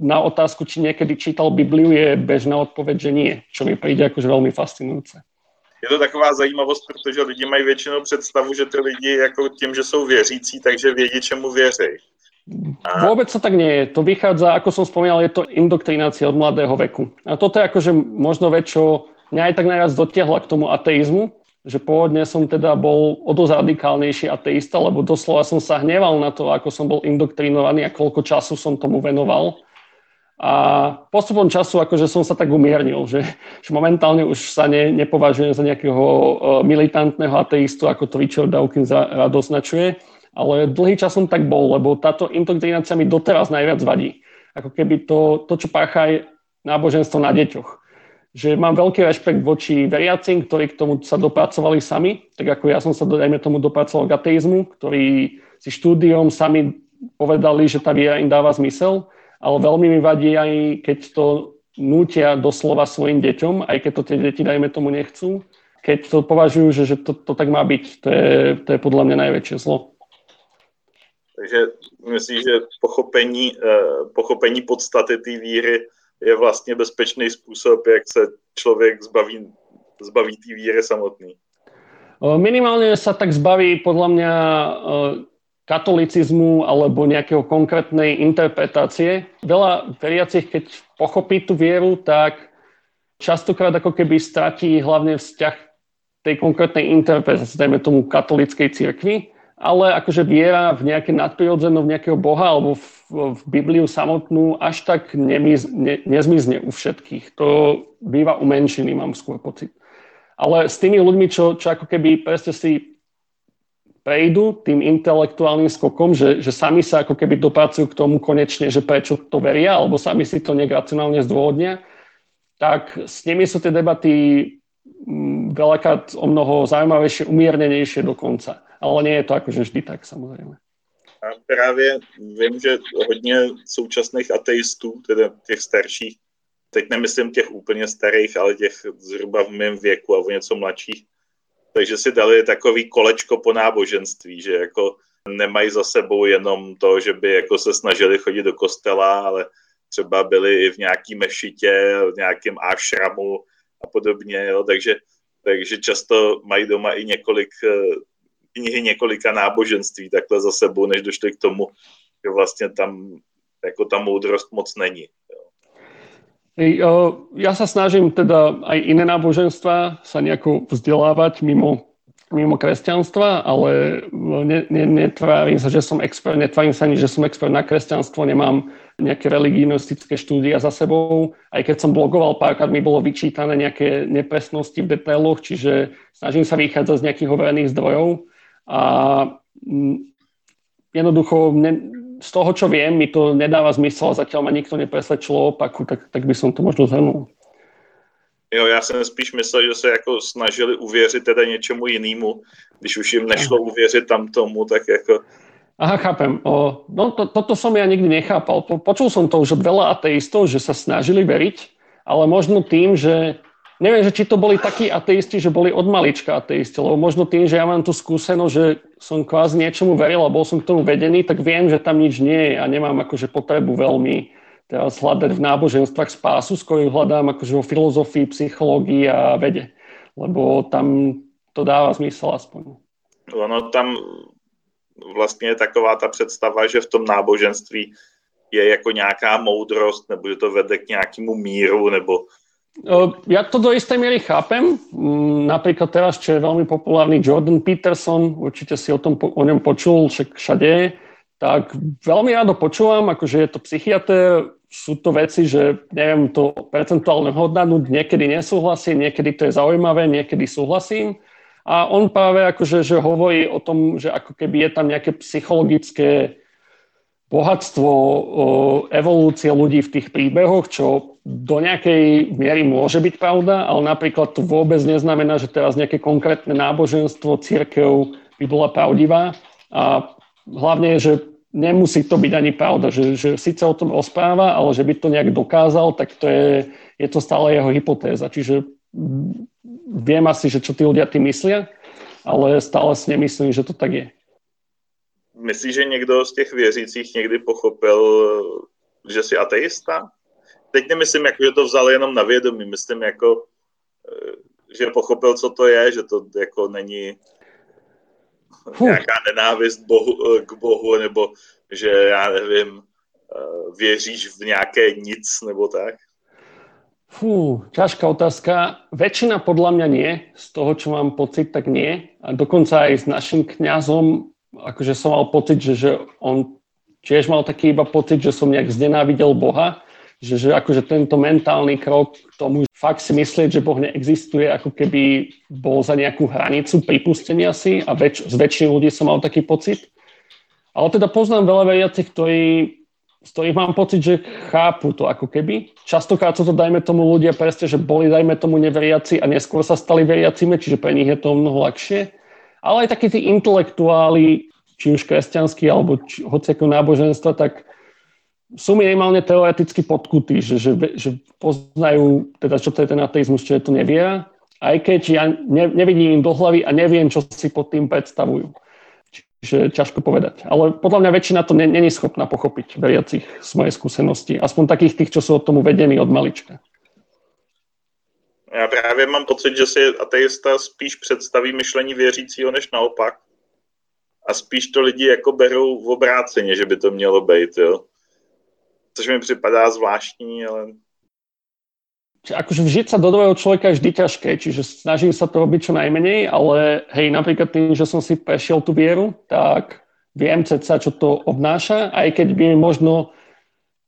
na otázku, či niekedy čítal Bibliu, je bežná odpoveď, že nie, čo mi príde akože veľmi fascinujúce. Je to taková zajímavost, protože lidi mají většinou představu, že to lidi jako tím, že jsou věřící, takže vědí, čemu věří. A... Vôbec to tak nie je. To vychádza, ako som spomínal, je to indoktrinácia od mladého veku. A toto je akože možno vec, čo mňa aj tak najviac dotiahla k tomu ateizmu, že pôvodne som teda bol o dosť radikálnejší ateista, lebo doslova som sa hneval na to, ako som bol indoktrinovaný a koľko času som tomu venoval. A postupom času akože som sa tak umiernil, že momentálne už sa nepovažujem za nejakého militantného ateistu, ako to Richard Dawkins rád označuje. Ale dlhý čas som tak bol, lebo táto indoktrinácia mi doteraz najviac vadí. Ako keby to čo pácha aj náboženstvo na deťoch. Že mám veľký rešpekt voči veriacim, ktorí k tomu sa dopracovali sami, tak ako ja som sa, dajme tomu, dopracoval k ateizmu, ktorí si štúdiom sami povedali, že tá viera im dáva zmysel, ale veľmi mi vadí aj, keď to nútia doslova svojim deťom, aj keď to tie deti, dajme tomu, nechcú. Keď to považujú, že to tak má byť, to je podľa mňa najväčšie zlo. Takže myslím, že pochopení podstaty té víry je vlastně bezpečný způsob, jak se člověk zbaví té víry samotný. Minimálně se tak zbaví podle mě katolicismu alebo nějakého konkrétnej interpretácie. Veľa veriacich, keď pochopí tu vieru, tak častokrát ako keby stratí hlavně vzťah tej konkrétnej interpretácie, dajme tomu katolíckej cirkvi, ale akože viera v nejaké nadprirodzené, v nejakého Boha alebo v Bibliu samotnú až tak nezmizne u všetkých. To býva u menšiny, mám skôr pocit. Ale s tými ľuďmi, čo ako keby presne si prejdú tým intelektuálnym skokom, že sami sa ako keby dopracujú k tomu konečne, že prečo to veria, alebo sami si to nejak racionálne zdôvodnia, tak s nimi sú tie debaty veľakrát o mnoho zaujímavejšie, umiernenejšie dokonca. Ale nie je to akože vždy tak, samozřejmě. A právě vím, že hodně současných ateistů, teda těch starších, Teď nemyslím těch úplně starých, ale těch zhruba v mém věku a o něco mladších. Takže si dali takový kolečko po náboženství, že jako nemají za sebou jenom to, že by jako se snažili chodit do kostela, ale třeba byli i v nějaký mešitě, v nějakém ášramu a podobně. Jo. Takže často mají doma i několika náboženství takhle za sebou, než došli k tomu, že vlastně tam jako ta moudrost moc není. Jo. Ja sa snažím teda aj iné náboženstva sa nejako vzdelávať mimo kresťanstva, ale netvárim sa, že som expert, netvárim sa ani, že som expert na kresťanstvo, nemám nejaké religionistické štúdia za sebou. Aj keď som blogoval párkrát, mi bolo vyčítané nejaké nepresnosti v detailoch, čiže snažím sa vychádzať z nejakých overených zdrojov a jednoducho... Z toho, čo viem, mi to nedáva zmysel a zatiaľ ma nikto nepresvedčil o opaku, tak by som to možno zhrnul. Jo, já jsem spíš myslel, že se jako snažili uvěřit teda něčemu jinému, když už jim nešlo uvěřit tam tomu, tak jako... Aha, chápem. Toto som ja nikdy nechápal. Počul som to už od veľa ateistov, že sa snažili veriť, ale možno tým, že... Neviem, že či to boli takí ateisti, že boli od malička ateisti, lebo možno tým, že ja mám tú skúsenosť, že som kvázi niečomu veril a bol som k tomu vedený, tak viem, že tam nič nie je a nemám akože potrebu veľmi teraz hľadať v náboženstvách spásu, skôr ju hľadám akože vo filozofii, psychológii a vede, lebo tam to dáva zmysel aspoň. Ono tam vlastne je taková tá predstava, že v tom náboženství je jako nejaká moudrost, nebo že to vede k nejakému míru, nebo... Ja to do istej miery chápem. Napríklad teraz, čo je veľmi populárny Jordan Peterson, určite si o ňom počul, však všade, tak veľmi rád počúvam, akože je to psychiater, sú to veci, že neviem, to percentuálne hodnotnúť, niekedy nesúhlasím, niekedy to je zaujímavé, niekedy súhlasím. A on práve akože že hovorí o tom, že ako keby je tam nejaké psychologické bohatstvo evolúcie ľudí v tých príbehoch, čo do nejakej miery môže byť pravda, ale napríklad to vôbec neznamená, že teraz nejaké konkrétne náboženstvo, cirkev by bola pravdivá. A hlavne, že nemusí to byť ani pravda, že síce o tom rozpráva, ale že by to nejak dokázal, tak to je to stále jeho hypotéza. Čiže viem asi, že čo tí ľudia tým myslia, ale stále si nemyslím, že to tak je. Myslíš, že někdo z těch věřících někdy pochopil, že jsi ateista? Teď nemyslím, jako, že to vzal jenom na vědomí. Myslím, jako, že pochopil, co to je, že to jako není nějaká nenávist k Bohu, nebo že, já nevím, věříš v nějaké nic, nebo tak? Ťažká otázka. Väčšina podľa mňa nie. Z toho, čo mám pocit, tak nie. A dokonca aj s našim kňazom akože som mal pocit, že on tiež mal taký iba pocit, že som nejak znenávidel Boha, že akože tento mentálny krok k tomu, že fakt si myslieť, že Boh neexistuje, ako keby bol za nejakú hranicu pripustenia si a z väčšiny ľudí som mal taký pocit. Ale teda poznám veľa veriacich, z ktorých mám pocit, že chápu to ako keby. Častokrát sú to, dajme tomu, ľudia presne, že boli, dajme tomu, neveriaci a neskôr sa stali veriacimi, čiže pre nich je to mnoho ľahšie. Ale aj takí tí intelektuáli, či už kresťanskí, alebo hociakého náboženstva, tak sú minimálne teoreticky podkutí, že poznajú, teda, čo to je ten ateizmus, čo je to neviera, aj keď ja nevidím im do hlavy a neviem, čo si pod tým predstavujú. Čiže ťažko povedať. Ale podľa mňa väčšina to není schopná pochopiť, veriacich z mojej skúsenosti. Aspoň takých tých, čo sú od tomu vedení od malička. Já právě mám pocit, že si ateista spíš představí myšlení věřícího, než naopak. A spíš to lidi jako berou v obráceně, že by to mělo být, jo. Což mi připadá zvláštní, ale... Akože vžiť sa do druhého človeka je vždy ťažké, čiže snažím sa to robiť čo najmenej, ale hej, napríklad tým, že som si prešiel tú vieru, tak viem ceca, čo to obnáša, aj keď by možno...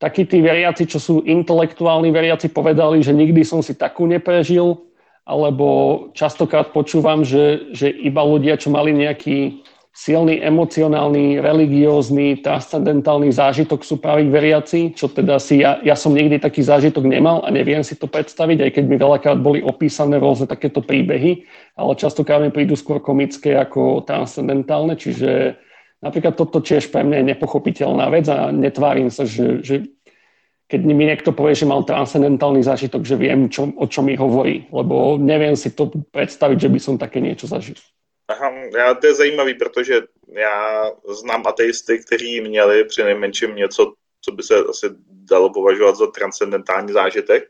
Takí tí veriaci, čo sú intelektuálni veriaci, povedali, že nikdy som si takú neprežil, alebo častokrát počúvam, že iba ľudia, čo mali nejaký silný emocionálny, religiózny, transcendentálny zážitok, sú praví veriaci, čo teda si ja som nikdy taký zážitok nemal a neviem si to predstaviť, aj keď mi veľakrát boli opísané rôzne takéto príbehy, ale častokrát mi prídu skôr komické ako transcendentálne, čiže... Napríklad toto tiež pre mňa je nepochopiteľná vec a netvárim sa, že keď mi niekto povie, že mám transcendentálny zážitok, že viem, o čom mi hovorí, lebo neviem si to predstaviť, že by som také niečo zažil. Aha, to je zajímavý, protože já znám ateisty, kteří měli přinejmenším něco, co by se asi dalo považovat za transcendentální zážitek,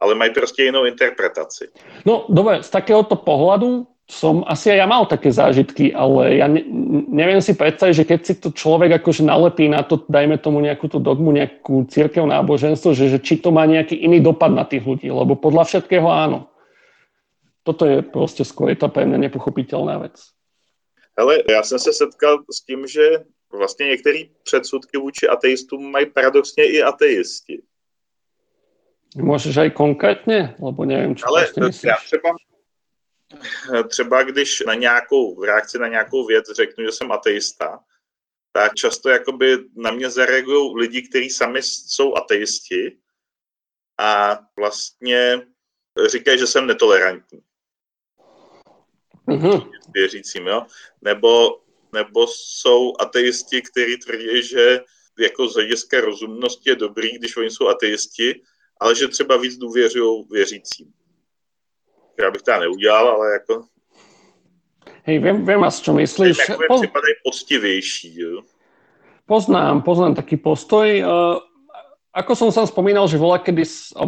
ale mají prostě jinou interpretaci. No, dobré, z takéhoto pohledu som asi aj ja mal také zážitky, ale ja neviem si predstaviť, že keď si to človek akože nalepí na to, dajme tomu nejakú tú dogmu, nejakú cirkev, náboženstvo, že či to má nejaký iný dopad na tých ľudí, lebo podľa všetkého áno. Toto je prostě skoro ta pre mňa nepochopitelná vec. Hele, já jsem se setkal s tím, že vlastně některý předsudky vůči ateistům mají paradoxně i ateisti. Můžeš aj konkrétně? Lebo nevím, čo prostě myslíš. Třeba když v reakci na nějakou věc řeknu, že jsem ateista, tak často jakoby na mě zareagují lidi, kteří sami jsou ateisti a vlastně říkají, že jsem netolerantní. Mm-hmm. Věřícím, jo? Nebo jsou ateisti, kteří tvrdí, že jako z hlediska rozumnosti je dobrý, když oni jsou ateisti, ale že třeba víc důvěřují věřícím. Já bych to neudělal, ale jako... Hej, vím, a s čím myslíš. Takové připadají poctivější. Jo? Poznám taký postoj. Ako som sám spomínal, že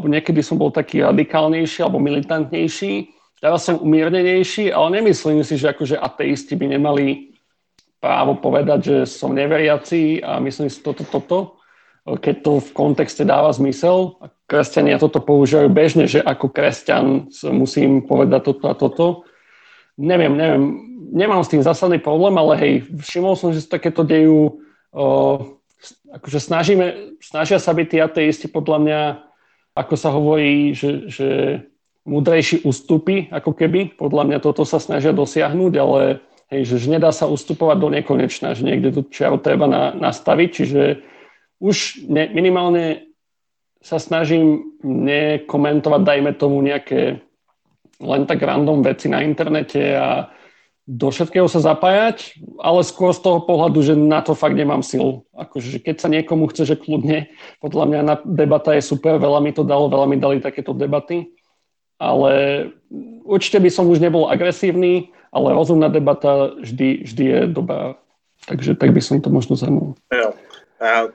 niekedy som bol taký radikálnejší alebo militantnejší, teraz som umiernenejší, ale nemyslím si, že akože ateisti by nemali právo povedať, že som neveriaci a myslím si toto, keď to v kontexte dáva zmysel. A kresťania toto používajú bežne, že ako kresťan musím povedať toto a toto. Neviem, nemám s tým zásadný problém, ale hej, všimol som, že sa takéto dejú... Akože snažia sa byť tí ateisti podľa mňa, ako sa hovorí, že múdrejší ústupy, ako keby. Podľa mňa toto sa snažia dosiahnuť, ale hej, že nedá sa ustupovať do nekonečna, že niekde tú čiaru treba nastaviť. Čiže už minimálne sa snažím nekomentovať, dajme tomu, nejaké len tak random veci na internete a do všetkého sa zapájať, ale skôr z toho pohľadu, že na to fakt nemám silu. Akože keď sa niekomu chce, že kľudne, podľa mňa debata je super, veľa mi to dalo, veľa mi dali takéto debaty, ale určite by som už nebol agresívny, ale rozumná debata vždy je dobrá. Takže tak by som to možno zhrnul. Já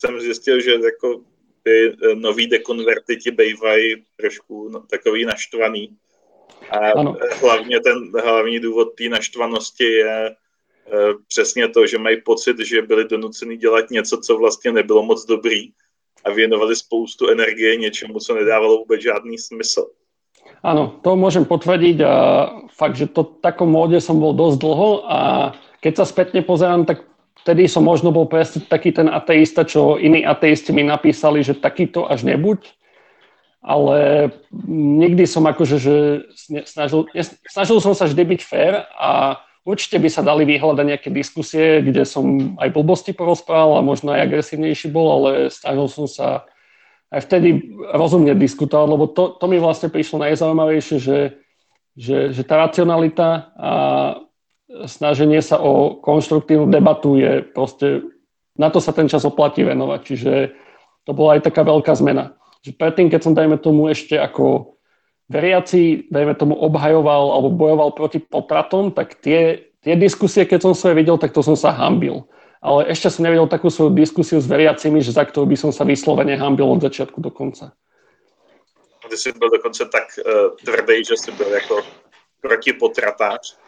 jsem zjistil, že jako ty noví dekonvertiti bývají trošku takový naštvaný. A hlavně ten hlavní důvod té naštvanosti je přesně to, že mají pocit, že byli donuceni dělat něco, co vlastně nebylo moc dobrý a věnovali spoustu energie něčemu, co nedávalo vůbec žádný smysl. Ano, to můžem potvrdit a fakt, že to takom móde jsem byl dost dlho a keď se zpětně pozerám, tak tedy jsem možno byl přesně taký ten ateista, čo iní ateisti mi napísali, že taky to až nebuď. Ale nikdy som akože, že snažil som sa vždy byť fair a určite by sa dali vyhľadať nejaké diskusie, kde som aj blbosti porozprával a možno aj agresívnejší bol, ale snažil som sa aj vtedy rozumne diskutovať, lebo to mi vlastne prišlo najzaujímavejšie, že tá racionalita a snaženie sa o konštruktívnu debatu je proste, na to sa ten čas oplatí venovať, čiže to bola aj taká veľká zmena. Že predtým, keď som, dajme tomu, ešte ako veriaci, dajme tomu, obhajoval alebo bojoval proti potratom, tak tie diskusie, keď som svoje videl, tak to som sa hanbil. Ale ešte som nevidel takú svoju diskusiu s veriacimi, že za ktorú by som sa vyslovene hanbil od začiatku do konca. Ty si byl dokonce tak tvrdý, že si byl jako protipotratář?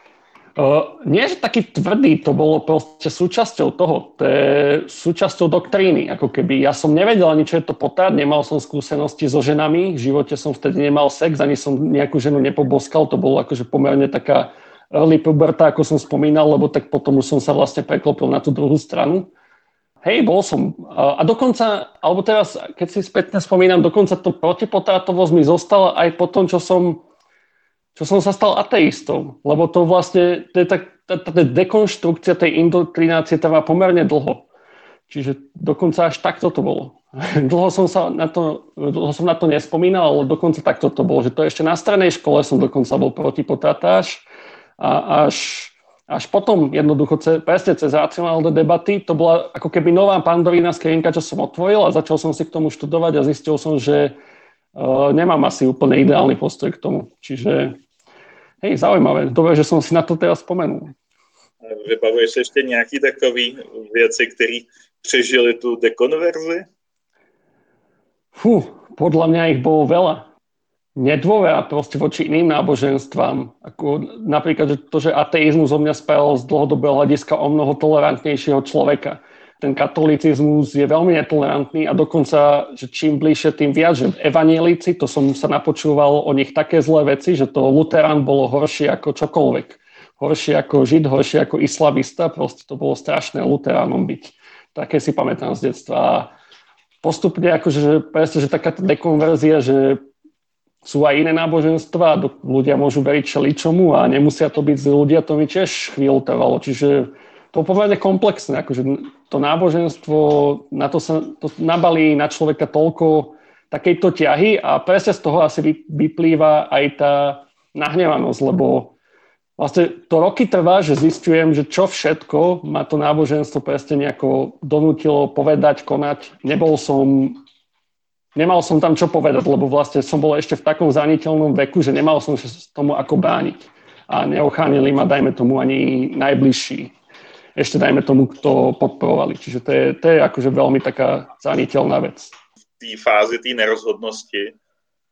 Nie, že taký tvrdý, to bolo proste súčasťou toho, to je súčasťou doktríny, ako keby. Ja som nevedel ani, čo je to potrat, nemal som skúsenosti so ženami, v živote som vtedy nemal sex, ani som nejakú ženu nepoboskal, to bolo akože pomerne taká early puberta, ako som spomínal, lebo tak potom už som sa vlastne preklopil na tú druhú stranu. Hej, bol som. A dokonca, alebo teraz, keď si spätne spomínam, dokonca to protipotratovosť mi zostala aj po tom, čo som sa stal ateistom, lebo to vlastne, tá dekonštrukcia tej indoktrinácie trvá pomerne dlho. Čiže dokonca až takto to bolo. Dlho som na to nespomínal, ale dokonca takto to bolo, že to ešte na strednej škole som dokonca bol protipotratáš a až Až potom jednoducho presne cez racionálne debaty to bola ako keby nová pandorína skrinka, čo som otvoril a začal som si k tomu študovať a zistil som, že nemám asi úplne ideálny postoj k tomu. Čiže hej, zaujímavé. Dobre, že som si na to teraz spomenul. Vybavuješ ešte nejaký takový věci, ktorí přežili tú dekonverzi? Podľa mňa ich bolo veľa. Nedôvera proste voči iným náboženstvám. Ako napríklad to, že ateizmus zo mňa spravil z dlhodobého hľadiska o mnoho tolerantnejšieho človeka. Ten katolicizmus je veľmi netolerantný a dokonca, že čím bližšie, tým viac, že evanjelíci, to som sa napočúval o nich také zlé veci, že to luterán bolo horšie ako čokoľvek. Horšie ako žid, horšie ako islamista, proste to bolo strašné luteránom byť. Také si pamätám z detstva. Postupne akože presne, že taká dekonverzia, že sú aj iné náboženstva, ľudia môžu veriť čeličomu a nemusia to byť ľudia, to mi tiež chvíľu trvalo. Čiže to pomerne komplexné, akože to náboženstvo, na to sa to nabalí na človeka toľko takejto ťahy a presne z toho asi vyplýva aj tá nahnevanosť, lebo vlastne to roky trvá, že zistujem, že čo všetko ma to náboženstvo presne nejako donútilo povedať, konať. Nemal som tam čo povedať, lebo vlastne som bol ešte v takom zraniteľnom veku, že nemal som sa tomu ako brániť. A neochránili ma, dajme tomu, ani najbližší. Ešte dajme tomu, kto podporovali. Čiže to je akože veľmi taká zraniteľná vec. V té fázi té nerozhodnosti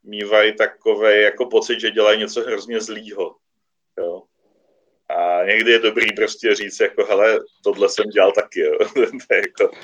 mývají takové jako pocit, že dělají něco hrozně zlýho. Jo. A někdy je dobrý prostě říct, jako hele, tohle jsem dělal taky. Jo. To je jako...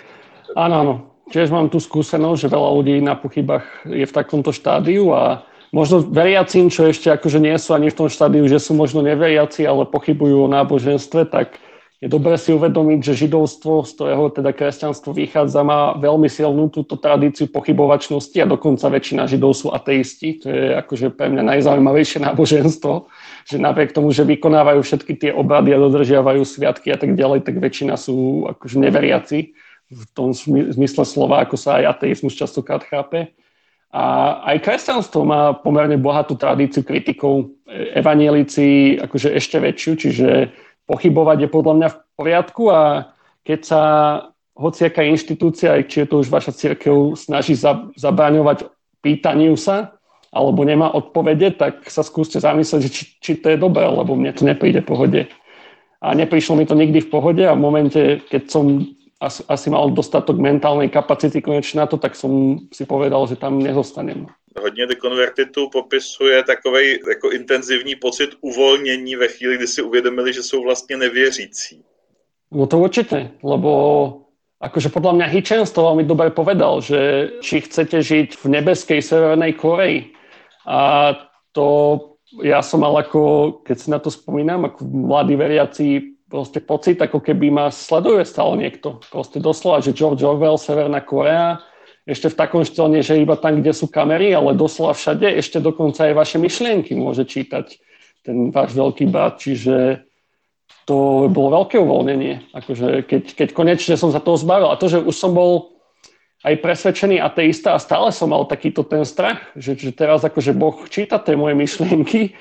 Ano. Tiež mám tú skúsenosť, že veľa ľudí na pochybách je v takomto štádiu a možno veriacím, čo ešte akože nie sú ani v tom štádiu, že sú možno neveriaci, ale pochybujú o náboženstve, tak je dobré si uvedomiť, že židovstvo, z ktorého teda kresťanstvo vychádza, má veľmi silnú túto tradíciu pochybovačnosti a dokonca väčšina židov sú ateisti. To je akože pre mňa najzaujímavejšie náboženstvo, že napriek tomu, že vykonávajú všetky tie obrady a dodržiavajú sviatky a tak ďalej, tak väčšina sú akože neveriaci. V tom zmysle slova, ako sa aj ateizmus častokrát chápe. A aj kresťanstvo má pomerne bohatú tradíciu kritikov, evanjelici akože ešte väčšiu, čiže pochybovať je podľa mňa v poriadku a keď sa hociaká inštitúcia, či je to už vaša cirkev, snaží zabraňovať pýtaniu sa, alebo nemá odpovede, tak sa skúste zamyslieť, či to je dobré, lebo mne to nepríde v pohode. A neprišlo mi to nikdy v pohode a v momente, keď som asi mal dostatok mentálnej kapacity konečně na to, tak jsem si povedal, že tam nezostanem. Hodně dekonvertitů popisuje takovej jako intenzivní pocit uvolnění ve chvíli, kdy si uvědomili, že jsou vlastně nevěřící. No to určitě, lebo akože podle mě Hitchins to velmi dobře povedal, že či chcete žít v nebeské Severnej Koreji. A to já jsem mal jako, keď si na to vzpomínám, jako mladí veriaci proste pocit, ako keby ma sleduje stále niekto. Proste doslova, že George Orwell, Severná Korea, ešte v takom štýle, že iba tam, kde sú kamery, ale doslova všade, ešte dokonca aj vaše myšlienky môže čítať ten váš veľký brat. Čiže to bolo veľké uvoľnenie. Akože keď konečne som sa toho zbavil. A to, že už som bol aj presvedčený ateista a stále som mal takýto ten strach, že teraz akože Boh číta tie moje myšlienky.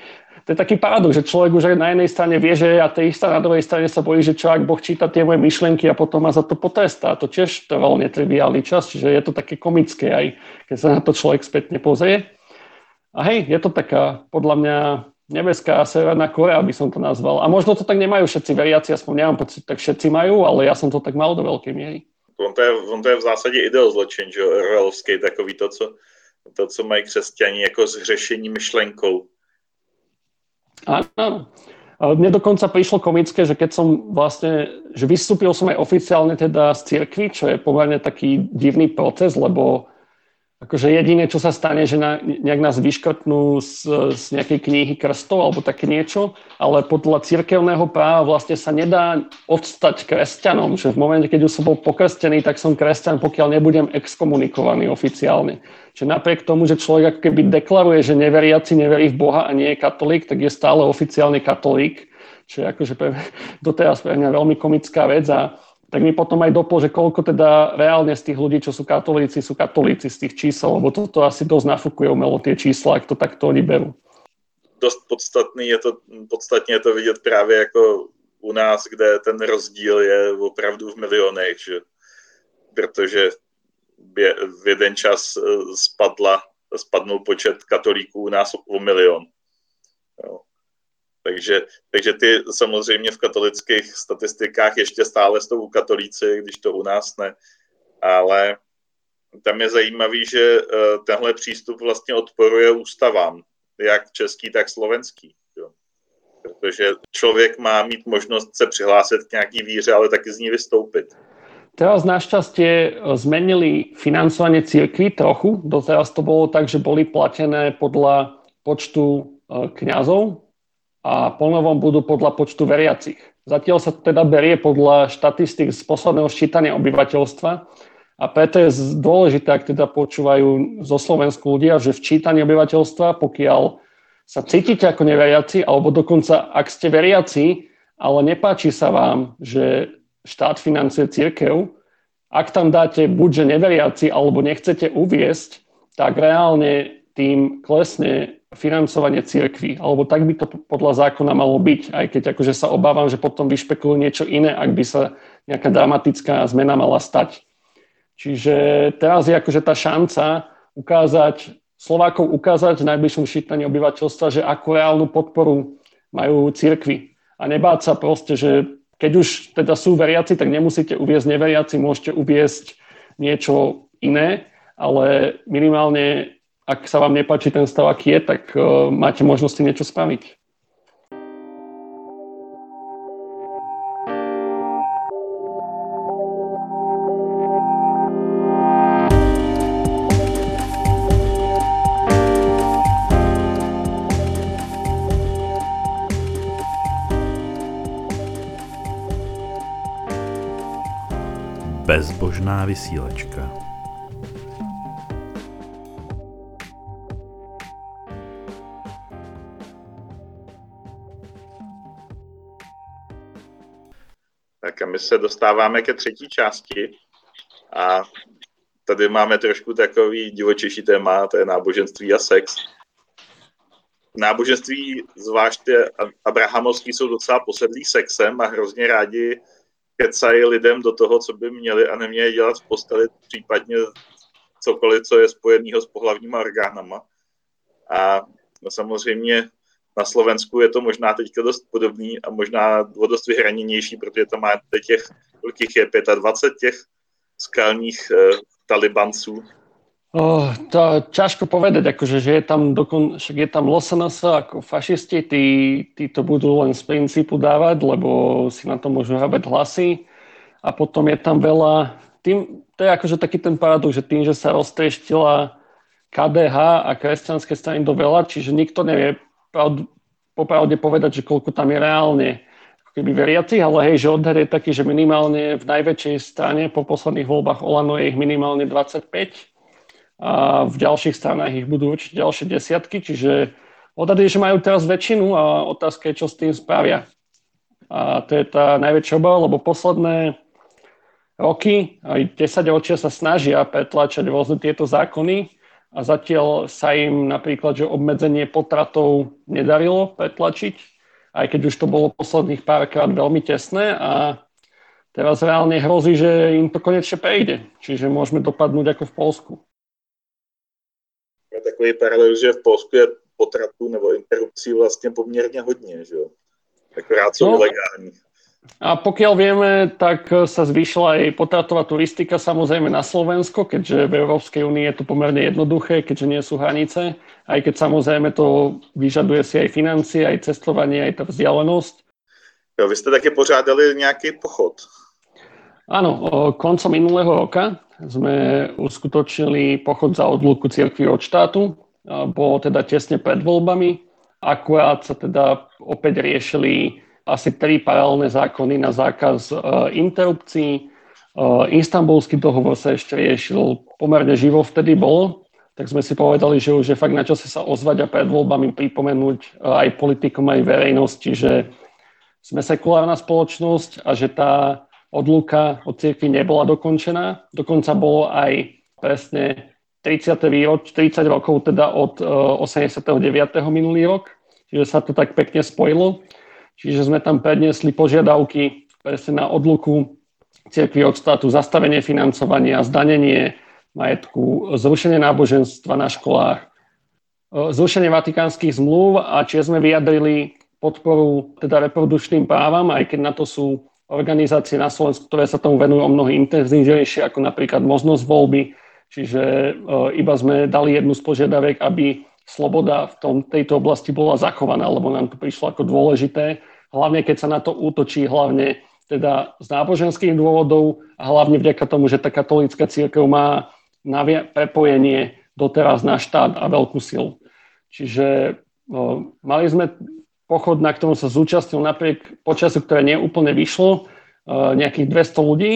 To je taký paradox, že človek už na jednej strane vie, že je ateista, na druhej strane sa bojí, že čo ak Boh číta tie moje myšlenky a potom ma za to potrestá. To tiež trvalo netriviálny čas, čiže je to také komické aj, keď sa na to človek spätne pozrie. A hej, je to taká, podľa mňa, nebeská Severná Korea, by som to nazval. A možno to tak nemajú všetci veriaci, aspoň nemám pocit, tak všetci majú, ale ja som to tak mal do veľkej miery. On to je v zásadě ideozločin, že Orwellovský, takový to, co mají křesťani jako zhřešení myšlenkou. Áno. Mne dokonca prišlo komické, že keď som vlastne, že vystúpil som aj oficiálne teda z cirkvi, čo je pomerne taký divný proces, lebo akože jediné, čo sa stane, že nejak nás vyškrtnú z nejakej knihy krstov alebo také niečo, ale podľa cirkevného práva vlastne sa nedá odstať kresťanom, že v momente, keď už som bol pokrstený, tak som kresťan, pokiaľ nebudem exkomunikovaný oficiálne. Čiže napriek tomu, že človek ako keby deklaruje, že neveriaci neverí v Boha a nie je katolík, tak je stále oficiálne katolík, čo je akože doteraz pre mňa veľmi komická vec a tak mi potom aj doplo, že koľko teda reálne z tých ľudí, čo sú katolíci z tých čísel, lebo toto asi dosť nafukuje umelo tie čísla, ak to takto oni berú. Dost podstatný je to vidět právě jako u nás, kde ten rozdíl je opravdu v milionech, že? Protože v jeden čas spadnul počet katolíků u nás o milion. Jo. Takže ty samozřejmě v katolických statistikách ještě stále jsou katolíci, když to u nás ne. Ale tam je zajímavý, že tenhle přístup vlastně odporuje ústavám, jak český, tak slovenský. Jo. Protože člověk má mít možnost se přihlásit k nějaký víře, ale taky z ní vystoupit. Teraz našťastie zmenili financovanie cirkví trochu. Doteraz to bolo tak, že boli platené podľa počtu kňazov a po novom budú podľa počtu veriacich. Zatiaľ sa to teda berie podľa štatistík z posledného ščítania obyvateľstva a preto je dôležité, ak teda počúvajú zo Slovensku ľudia, že v čítaní obyvateľstva, pokiaľ sa cítite ako neveriaci, alebo dokonca ak ste veriaci, ale nepáči sa vám, že štát financuje cirkev, ak tam dáte buďže neveriaci alebo nechcete uviesť, tak reálne tým klesne financovanie cirkvi. Alebo tak by to podľa zákona malo byť, aj keď akože sa obávam, že potom vyšpekulujú niečo iné, ak by sa nejaká dramatická zmena mala stať. Čiže teraz je akože tá šanca ukázať, Slovákov ukázať v najbližšom ščítaní obyvateľstva, že akú reálnu podporu majú cirkvi. A nebáť sa proste, že keď už teda sú veriaci, tak nemusíte uviesť neveriaci, môžete uviesť niečo iné, ale minimálne, ak sa vám nepáči ten stav, aký je, tak máte možnosti niečo spraviť. Bezbožná vysílačka. Tak a my se dostáváme ke třetí části a tady máme trošku takový divočejší téma, to je náboženství a sex. Náboženství, zvláště abrahamovský, jsou docela posedlí sexem a hrozně rádi kecají lidem do toho, co by měli a neměli dělat v posteli, případně cokoliv, co je spojeného s pohlavníma orgánama. A samozřejmě na Slovensku je to možná teďka dost podobný a možná dost vyhraněnější, protože tam máte těch, kolikých je 25 těch skalních talibanců. To ťažko povedať, akože, že je tam však je tam LSNS ako fašisti, tí to budú len z princípu dávať, lebo si na to môžu hrábať hlasy a potom je tam veľa, to je akože taký ten paradox, že tým, že sa roztreštila KDH a kresťanské strany do veľa, čiže nikto nevie popravde povedať, že koľko tam je reálne keby veriacich, ale hej, že odhad je taký, že minimálne v najväčšej strane po posledných voľbách Olano je ich minimálne 25 a v ďalších stranách ich budú určite ďalšie desiatky, čiže odhady, že majú teraz väčšinu a otázka je, čo s tým spravia. A to je tá najväčšia obava, lebo posledné roky, aj 10-ročia sa snažia pretlačať rôzne tieto zákony a zatiaľ sa im napríklad, že obmedzenie potratov nedarilo pretlačiť, aj keď už to bolo posledných párkrát veľmi tesné a teraz reálne hrozí, že im to konečne prejde, čiže môžeme dopadnúť ako v Poľsku. Takový paralel, že v Polsku je potratů nebo interrupcí vlastně poměrně hodně, že jo? Akorát jsou legální. A pokiaľ vieme, tak sa zvýšila aj potratová turistika samozrejme na Slovensko, keďže v Európskej únii je to pomerne jednoduché, keďže nie sú hranice, aj keď samozrejme to vyžaduje si aj financie, aj cestovanie, aj tá vzdialenosť. Jo, vy ste také pořádali nejaký pochod? Áno, koncom minulého roka sme uskutočnili pochod za odluku cirkvi od štátu. Bolo teda tesne pred voľbami. Akurát sa teda opäť riešili asi 3 paralelné zákony na zákaz interrupcií. Istanbulský dohovor sa ešte riešil, pomerne živo vtedy bol. Tak sme si povedali, že už je fakt na čase sa ozvať a pred voľbami pripomenúť aj politikom, aj verejnosti, že sme sekulárna spoločnosť a že tá odluka od cirkvi nebola dokončená. Dokonca bolo aj presne 30 rokov teda od 89. minulý rok, čiže sa to tak pekne spojilo. Čiže sme tam predniesli požiadavky presne na odluku cirkvi od štátu, zastavenie financovania, zdanenie majetku, zrušenie náboženstva na školách, zrušenie vatikánskych zmluv a či sme vyjadrili podporu teda reprodukčným právam, aj keď na to sú organizácie na Slovensku, ktoré sa tomu venujú o mnoho intenzívnejšie, ako napríklad možnosť voľby. Čiže iba sme dali jednu z požiadaviek, aby sloboda v tejto oblasti bola zachovaná, lebo nám to prišlo ako dôležité, hlavne keď sa na to útočí, hlavne teda z náboženských dôvodov a hlavne vďaka tomu, že tá katolícka cirkev má prepojenie doteraz na štát a veľkú silu. Čiže mali sme pochod, na ktorom sa zúčastnil napriek počasu, ktoré neúplne vyšlo, nejakých 200 ľudí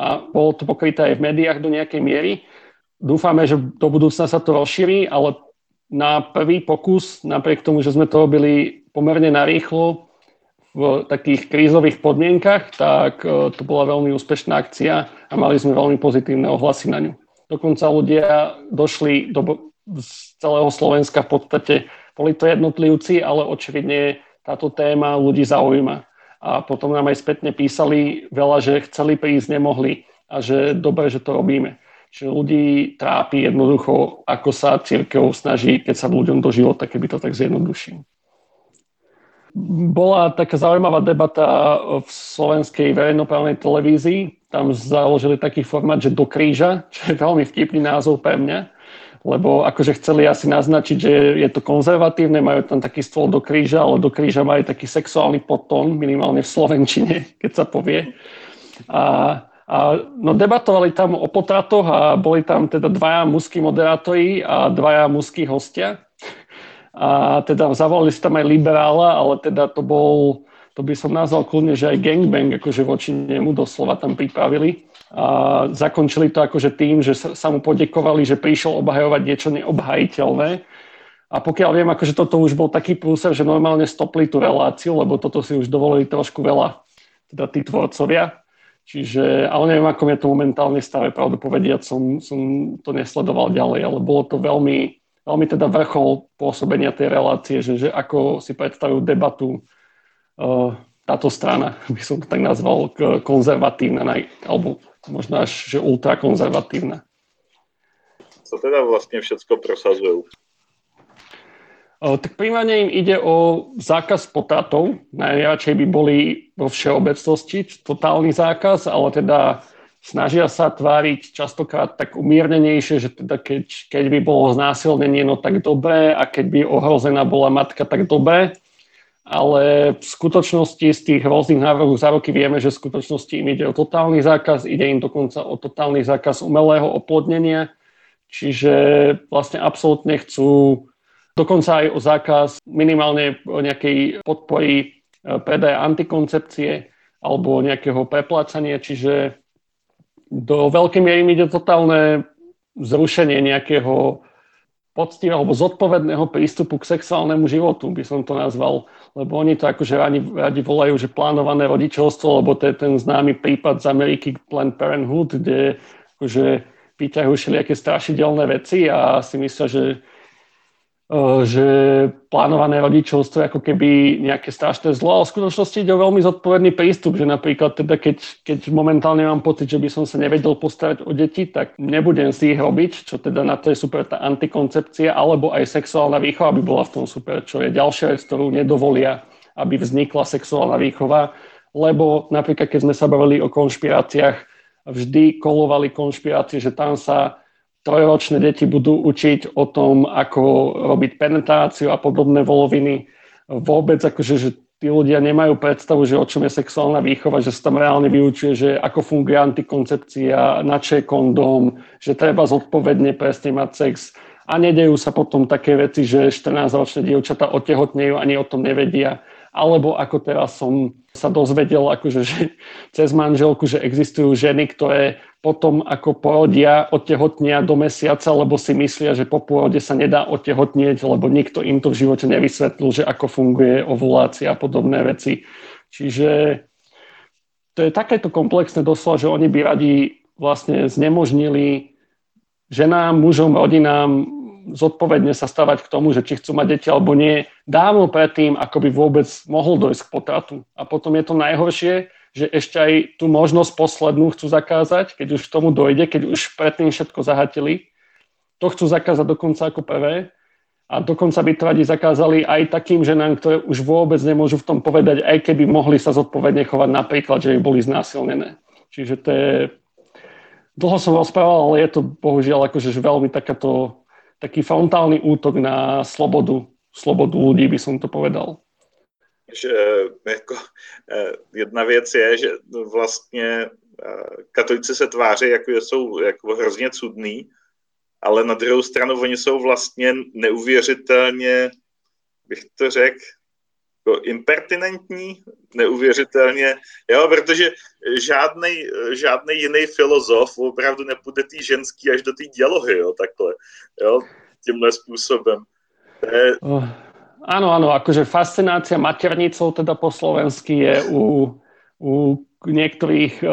a bolo to pokryté aj v médiách do nejakej miery. Dúfame, že do budúcna sa to rozšíri, ale na prvý pokus, napriek tomu, že sme to robili pomerne narýchlo, v takých krízových podmienkach, tak to bola veľmi úspešná akcia a mali sme veľmi pozitívne ohlasy na ňu. Dokonca ľudia došli z celého Slovenska v podstate, boli to jednotlivci, ale očividne táto téma ľudí zaujíma. A potom nám aj spätne písali veľa, že chceli prísť, nemohli a že dobre, že to robíme. Čiže ľudí trápi jednoducho, ako sa cirkev snaží, keď sa ľuďom do života, keby to tak zjednoduším. Bola taká zaujímavá debata v slovenskej verejnoprávnej televízii. Tam založili taký formát, že do kríža, čo je veľmi vtipný názov pre mňa, lebo akože chceli asi naznačiť, že je to konzervatívne, majú tam taký stôl do kríža, ale do kríža majú taký sexuálny podtón, minimálne v slovenčine, keď sa povie. No debatovali tam o potratoch a boli tam teda dvaja mužskí moderátori a dvaja mužskí hostia. A teda zavolali si tam aj liberála, ale teda to by som nazval kľudne, že aj gangbang, akože voči nemu doslova tam pripravili. A zakončili to akože tým, že sa mu podekovali, že prišiel obhajovať niečo neobhajiteľné. A pokiaľ viem, akože toto už bol taký prúser, že normálne stopli tú reláciu, lebo toto si už dovolili trošku veľa, teda tí tvorcovia. Čiže, ale neviem, ako je to momentálne stave, pravdu povediať, som to nesledoval ďalej, ale bolo to veľmi... Veľmi teda vrchol pôsobenia tej relácie, že ako si predstavujú debatu táto strana, by som to tak nazval, konzervatívna, alebo možno až že ultrakonzervatívna. Co teda vlastne všetko prosazujú? Tak primárne im ide o zákaz potratov. Najradšej by boli vo všeobecnosti totálny zákaz, ale teda... Snažia sa tváriť častokrát tak umiernenejšie, že teda keď by bolo znásilnenie, no tak dobré, a keď by ohrozená bola matka, tak dobré. Ale v skutočnosti z tých rôznych návrhov za roky vieme, že v skutočnosti im ide o totálny zákaz, ide im dokonca o totálny zákaz umelého oplodnenia, čiže vlastne absolútne chcú dokonca aj o zákaz minimálne o nejakej podpory predaja antikoncepcie alebo nejakého preplácania, čiže do veľkej miery ide totálne zrušenie nejakého poctivého alebo zodpovedného prístupu k sexuálnemu životu, by som to nazval. Lebo oni to akože radi volajú, že plánované rodičovstvo, lebo to je ten známy prípad z Ameriky Planned Parenthood, kde akože vyťahujú všelijaké strašidelné veci a si myslia, že plánované rodičovstvo ako keby nejaké strašné zlo, ale v skutočnosti ide o veľmi zodpovedný prístup, že napríklad teda keď momentálne mám pocit, že by som sa nevedel postarať o deti, tak nebudem si ich robiť, čo teda na to je super tá antikoncepcia, alebo aj sexuálna výchova by bola v tom super, čo je ďalšia vec, ktorú nedovolia, aby vznikla sexuálna výchova, lebo napríklad keď sme sa bavili o konšpiráciách, vždy kolovali konšpirácie, že tam sa trojročné deti budú učiť o tom, ako robiť penetráciu a podobné voloviny. Vôbec akože, že tí ľudia nemajú predstavu, že o čom je sexuálna výchova, že sa tam reálne vyučuje, že ako funguje antikoncepcia, na čo je kondóm, že treba zodpovedne presne mať sex. A nedejú sa potom také veci, že 14-ročné dievčatá otehotnejú, ani o tom nevedia. Alebo ako teraz som sa dozvedel akože, že cez manželku, že existujú ženy, ktoré potom ako porodia otehotnia do mesiaca, lebo si myslia, že po porode sa nedá otehotnieť, lebo nikto im to v živote nevysvetlil, že ako funguje ovulácia a podobné veci. Čiže to je takéto komplexné doslova, že oni by radi vlastne znemožnili ženám, mužom, rodinám zodpovedne sa stavať k tomu, že či chcú mať deti alebo nie, dávno predtým, ako by vôbec mohol dojsť k potratu. A potom je to najhoršie, že ešte aj tú možnosť poslednú chcú zakázať, keď už k tomu dojde, keď už predtým všetko zahatili. To chcú zakázať dokonca ako prvé. A dokonca by to radi zakázali aj takým ženám, ktoré už vôbec nemôžu v tom povedať, aj keby mohli sa zodpovedne chovať, napríklad, že by boli znásilnené. Čiže to je... Dlho som rozprával, ale je to bohužiaľ akože veľmi taký frontálny útok na slobodu ľudí, by som to povedal. Že, jako, jedna věc je, že vlastně katolíci se tváří, jako jsou jako hrozně cudný, ale na druhou stranu oni jsou vlastně neuvěřitelně, bych to řekl, jako impertinentní, neuvěřitelně, jo, protože žádnej jiný filozof opravdu nepůjde tý ženský až do tý dělohy, jo, takhle, jo, tímhle způsobem. Áno, akože fascinácia maternicou teda po slovensky je u niektorých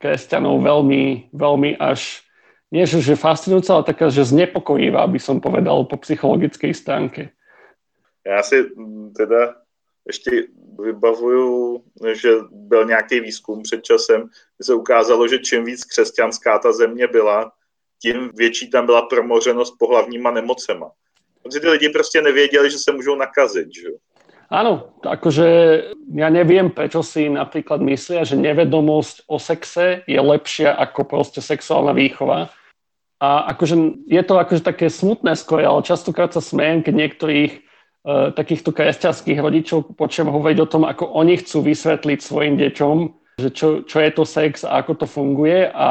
kresťanov veľmi, veľmi až, nie že fascinujúca, ale taká, že znepokojivá, by som povedal, po psychologickej stránke. Já si teda ještě vybavuju, že byl nějaký výzkum před časem, kde se ukázalo, že čím víc křesťanská ta země byla, tím větší tam byla promořenost pohlavníma nemocema. Protože ty lidi prostě nevěděli, že se můžou nakazit, že? Áno, akože ja neviem, prečo si napríklad myslia, že nevedomosť o sexe je lepšia ako proste sexuálna výchova. A akože je to akože také smutné skôr, ale častokrát sa smejem, keď niektorých takýchto kresťanských rodičov počujem hovoriť o tom, ako oni chcú vysvetliť svojim deťom, že čo je to sex a ako to funguje. A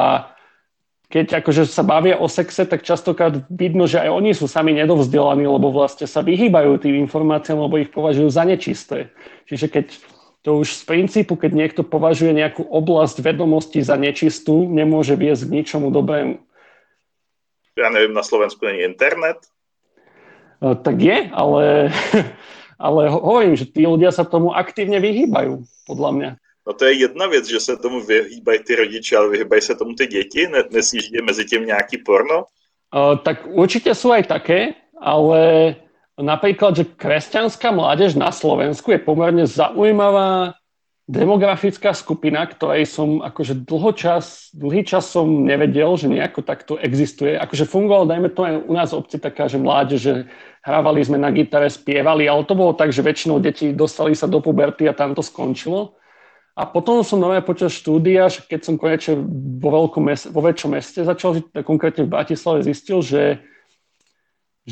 keď akože sa bavia o sexe, tak častokrát vidno, že aj oni sú sami nedovzdelaní, lebo vlastne sa vyhýbajú tým informáciám, lebo ich považujú za nečisté. Čiže keď to už z princípu, keď niekto považuje nejakú oblasť vedomosti za nečistú, nemôže viesť k ničomu dobrému. Ja neviem, na Slovensku není internet? Tak je, ale hovorím, že tí ľudia sa tomu aktívne vyhýbajú, podľa mňa. No to je jedna věc, že se tomu vyhýbají ty rodiče, ale vyhýbají se tomu ty děti? Nesníží mezi tím nějaký porno? Tak určitě jsou aj také, ale například, že kresťanská mládež na Slovensku je poměrně zaujímavá demografická skupina, ktorej som akože dlhý čas som nevedel, že nejako takto existuje. Akože fungovalo, dajme to aj u nás v obci taká, že mládež, že hrávali sme na gitare, spievali, ale to bolo tak, že väčšinou deti dostali sa do puberty a tam to skončilo. A potom som normálne počas štúdia, keď som konečne vo väčšom meste začal žiť, konkrétne v Bratislave, zistil, že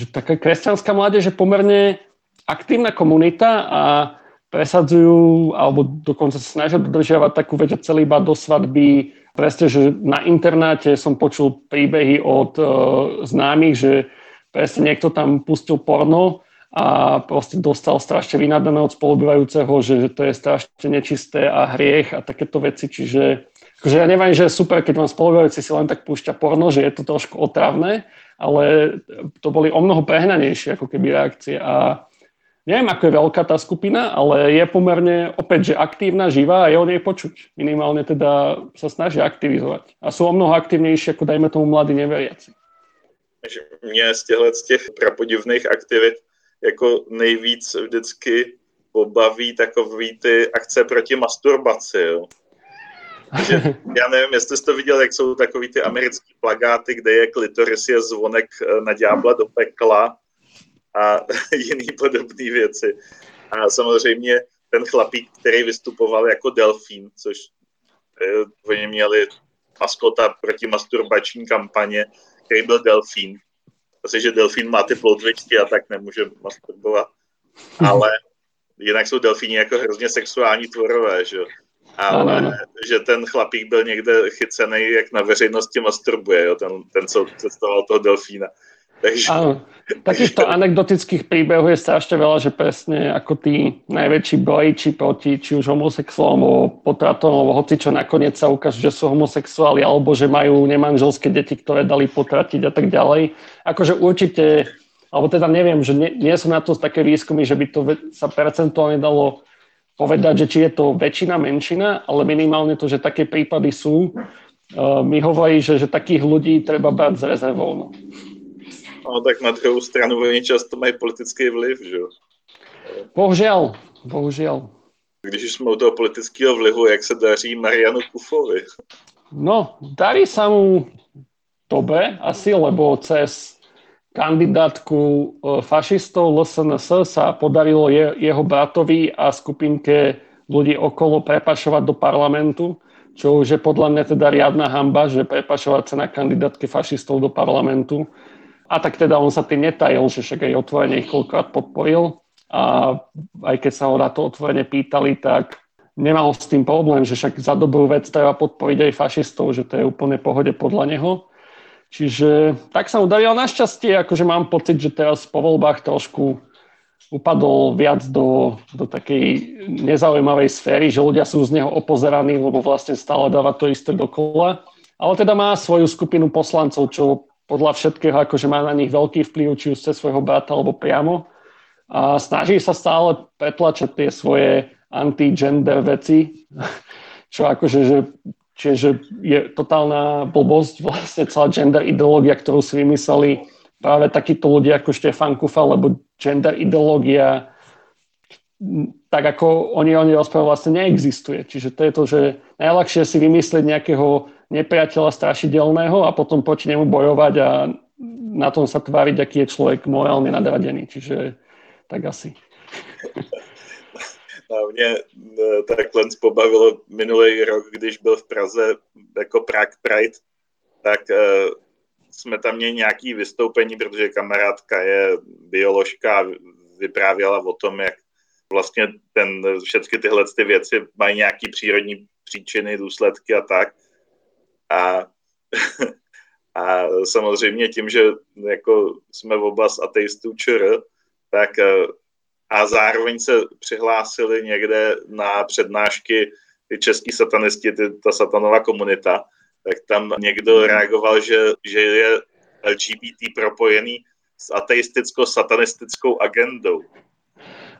taká kresťanská mládež je pomerne aktívna komunita a presadzujú, alebo dokonca sa snažia dodržiavať takú vec, že celibát do svadby. Presne, že na internáte som počul príbehy od známych, že presne niekto tam pustil porno a proste dostal strašne vynadané od spolubývajúceho, že to je strašne nečisté a hriech a takéto veci. Čiže akože ja neviem, že je super, keď vám spolubývajúci si len tak púšťa porno, že je to trošku otravné, ale to boli o mnoho prehnanejšie ako keby reakcie. A neviem, ako je veľká tá skupina, ale je pomerne opäť, že aktívna, živá a je o nej počuť. Minimálne teda sa snažia aktivizovať. A sú o mnoho aktívnejšie, ako dajme tomu mladí neveriaci. Mne z těch prapodivných aktivit jako nejvíc vždycky pobaví takový ty akce proti masturbaci, jo. Že, já nevím, jestli jste viděl, jak jsou takový ty americký plakáty, kde je klitoris je zvonek na ďábla do pekla a jiný podobné věci. A samozřejmě ten chlapík, který vystupoval jako delfín, což oni měli maskota proti masturbační kampaně, který byl delfín. Asi, že delfín má ty ploutvičky a tak nemůže masturbovat. Ale jinak jsou delfíni jako hrozně sexuální tvorové, že jo. Ale že ten chlapík byl někde chycený, jak na veřejnosti masturbuje, jo, ten co cestoval toho delfína. Takže... Áno, takýchto anekdotických príbehov je strašne veľa, že presne ako tí najväčší bojiči proti či už homosexuálom alebo potratom, alebo hocičo nakoniec sa ukážu, že sú homosexuáli alebo že majú nemanželské deti, ktoré dali potratiť a tak ďalej. Akože určite, alebo teda neviem, že nie sú na to také výskumy, že by to sa percentuálne dalo povedať, že či je to väčšina, menšina, ale minimálne to, že také prípady sú, mi hovorí, že takých ľudí treba brať s rezervou. No, tak na druhou stranu oni často mají politický vliv, že jo? Bohužel. Když už jsme u toho politického vlivu, jak se daří Marianu Kuffovi? No, darí sa mu tobe asi, lebo cez kandidátku fašistov LSNS sa podarilo jeho bratovi a skupinke ľudí okolo prepašovať do parlamentu, čo už je podľa mňa teda riadna hanba, že prepašovať sa na kandidátke fašistov do parlamentu. A tak teda on sa tým netajil, že však aj otvorene ich koľkokrát podporil. A aj keď sa ho na to otvorene pýtali, tak nemal s tým problém, že však za dobrú vec treba podporiť aj fašistov, že to je úplne pohode podľa neho. Čiže tak sa mu darilo našťastie, akože mám pocit, že teraz po voľbách trošku upadol viac do takej nezaujímavej sféry, že ľudia sú z neho opozeraní, lebo vlastne stále dáva to isté dokola. Ale teda má svoju skupinu poslancov, čo podľa všetkého akože má na nich veľký vplyv, či už cez svojho brata alebo priamo. A snaží sa stále pretlačať tie svoje anti-gender veci, čo akože že je totálna blbosť, vlastne celá gender ideológia, ktorú si vymysleli práve takíto ľudia ako Štefan Kuffa, lebo gender ideológia, tak ako oni rozprávajú, vlastne neexistuje. Čiže to je to, že najľahšie si vymyslieť nejakého nepriateľa strašidelného a potom proti nemu bojovať a na tom sa tváriť, aký je človek morálne nadradený. Čiže tak asi. No, mě takhle pobavilo minulý rok, když byl v Praze jako Prague Pride, tak jsme tam měli nějaké vystoupení, protože kamarádka je bioložka a vyprávěla o tom, jak vlastně všechny tyhle ty věci mají nějaké přírodní příčiny, důsledky a tak. A samozřejmě tím, že jako jsme oba z ateistů ČR, tak a zároveň se přihlásili někde na přednášky ty český satanisti, ta satanová komunita, tak tam někdo reagoval, že je LGBT propojený s ateisticko-satanistickou agendou.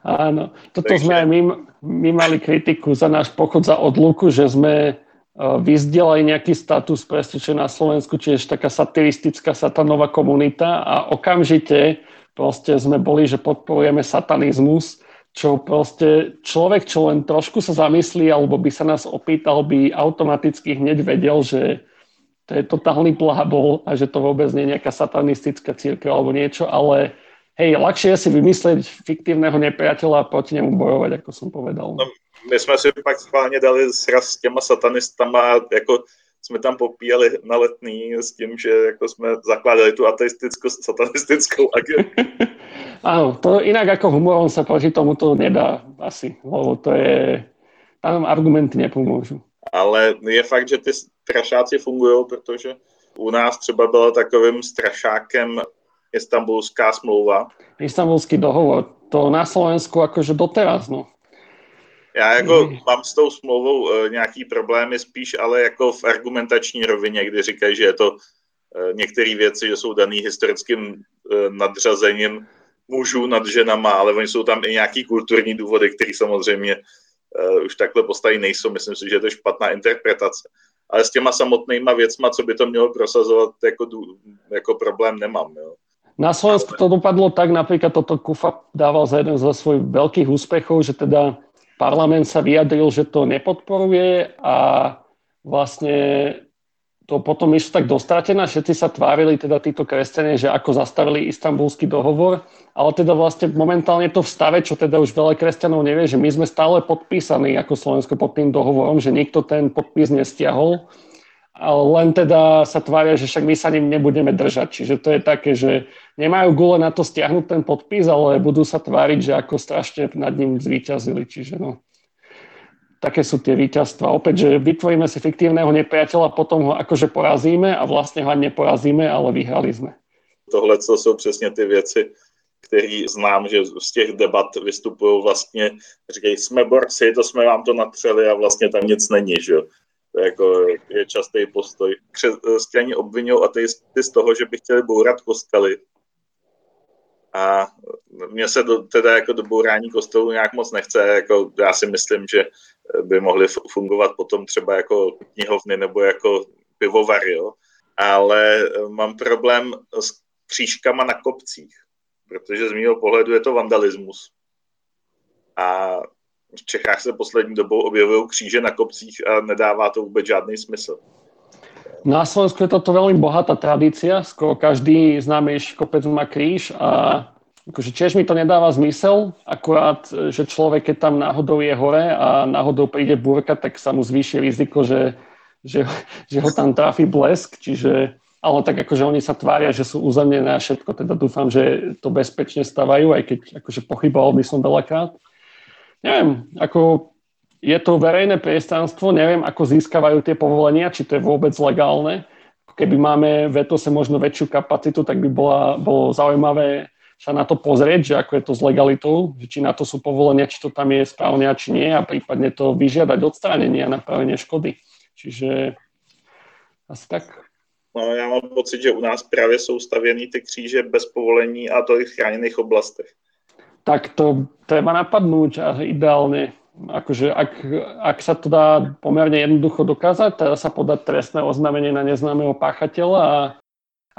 Áno, toto takže sme my mali kritiku za náš pochod za odluku, že sme vyzdielali nejaký status presne na Slovensku, čiže taká satiristická satanová komunita a okamžite proste sme boli, že podporujeme satanizmus, čo proste človek, čo len trošku sa zamyslí, alebo by sa nás opýtal, by automaticky hneď vedel, že to je totálny blábol a že to vôbec nie je nejaká satanistická cirkev alebo niečo, ale hej, ľahšie je si vymyslieť fiktívneho nepriateľa a proti nemu bojovať, ako som povedal. No, my sme si pak schválne dali sraz s těma satanistama, ako jsme tam popíjeli na Letný s tím, že jako jsme zakládali tu ateisticko-satanistickou agendu. Áno, to inak ako humorom sa proti tomuto nedá asi, lebo to je, tam argumenty nepomôžu. Ale je fakt, že ty strašáci fungují, protože u nás třeba byla takovým strašákem Istanbulská smlouva. Istanbulský dohovor, to na Slovensku akože doteraz, no. Já jako mám s tou smlouvou nějaký problémy spíš, ale jako v argumentační rovině, kdy říkají, že je to některé věci, že jsou daný historickým nadřazením mužů nad ženama, ale oni jsou tam i nějaký kulturní důvody, které samozřejmě už takhle postaví nejsou. Myslím si, že je to špatná interpretace. Ale s těma samotnýma věcma, co by to mělo prosazovat, jako problém nemám, jo. Na Slovensku to dopadlo tak, napríklad toto Kuffa dával za jeden ze svojich veľkých úspechov, že teda parlament sa vyjadril, že to nepodporuje a vlastne to potom išlo tak dostratené. Všetci sa tvárili, teda títo kresťania, že ako zastavili Istanbulský dohovor, ale teda vlastne momentálne to v stave, čo teda už veľa kresťanov nevie, že my sme stále podpísaní ako Slovensko pod tým dohovorom, že nikto ten podpis nestiahol, ale len teda sa tvária, že však my sa ním nebudeme držať. Čiže to je také, že nemajú gule na to stiahnuť ten podpis, ale budú sa tváriť, že ako strašne nad ním zvíťazili. Čiže no, také sú tie víťazstvá. Opäť, že vytvoríme si fiktívneho nepriateľa, potom ho akože porazíme a vlastne ho neporazíme, ale vyhrali sme. Tohle to sú presne tie veci, ktoré znám, že z tých debat vystupujú vlastne, říkají, sme borci, to sme vám to natřeli a vlastne tam nic není, že jako je častý postoj. Křesťani obvinují ateisty z toho, že by chtěli bourat kostely. A mně se teda jako do bourání kostelů nějak moc nechce. Jako já si myslím, že by mohly fungovat potom třeba jako knihovny nebo jako pivovary. Jo? Ale mám problém s křížkama na kopcích, protože z mého pohledu je to vandalismus. A v Čechách se poslední dobou objevují kříže na kopcích a nedává to vůbec žádný smysl. Na Slovensku je toto veľmi bohatá tradícia, skoro každý známejší kopec má kríž a akože tiež mi to nedáva zmysel, akurát, že človek, keď tam náhodou je hore a náhodou príde búrka, tak sa mu zvýši riziko, že ho tam tráfi blesk, čiže, ale tak akože oni sa tvária, že sú uzemnené a všetko, teda dúfam, že to bezpečne stavajú, aj keď akože pochyboval by som veľakrát. Neviem, ako... Je to verejné priestranstvo, neviem, ako získavajú tie povolenia, či to je vôbec legálne. Keby máme v Etose možno väčšiu kapacitu, tak by bolo zaujímavé sa na to pozrieť, že ako je to s legalitou, že či na to sú povolenia, či to tam je správne a či nie a prípadne to vyžiadať odstránenie a napravenie škody. Čiže asi tak. No, ja mám pocit, že u nás práve sú stavěný ty kříže bez povolení a to i v chránených oblastech. Tak to treba napadnúť a ideálne. Akože ak sa to dá pomerne jednoducho dokázať, teda sa podá trestné oznámenie na neznámeho páchateľa a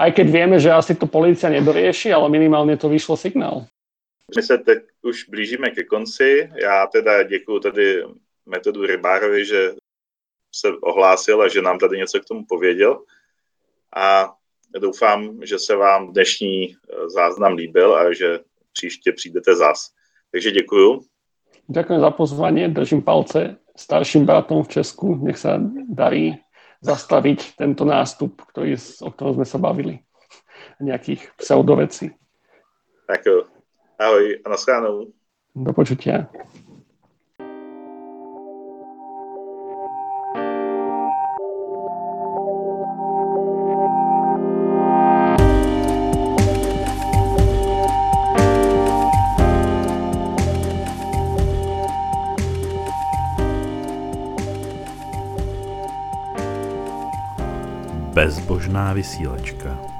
aj keď vieme, že asi to polícia nedorieši, ale minimálne to vyšlo signál. My se teď už blížíme ke konci. Já teda děkuju tady Metodu Rybárovi, že se ohlásil a že nám tady něco k tomu pověděl. A doufám, že se vám dnešní záznam líbil a že příště přijdete zas. Takže děkuju. Ďakujem za pozvanie, držím palce starším bratom v Česku, nech sa darí zastaviť tento nástup, o ktorom sme sa bavili, nejakých pseudovecí. Tak jo, ahoj a nashledanou. Do počutia. Bezbožná vysílačka.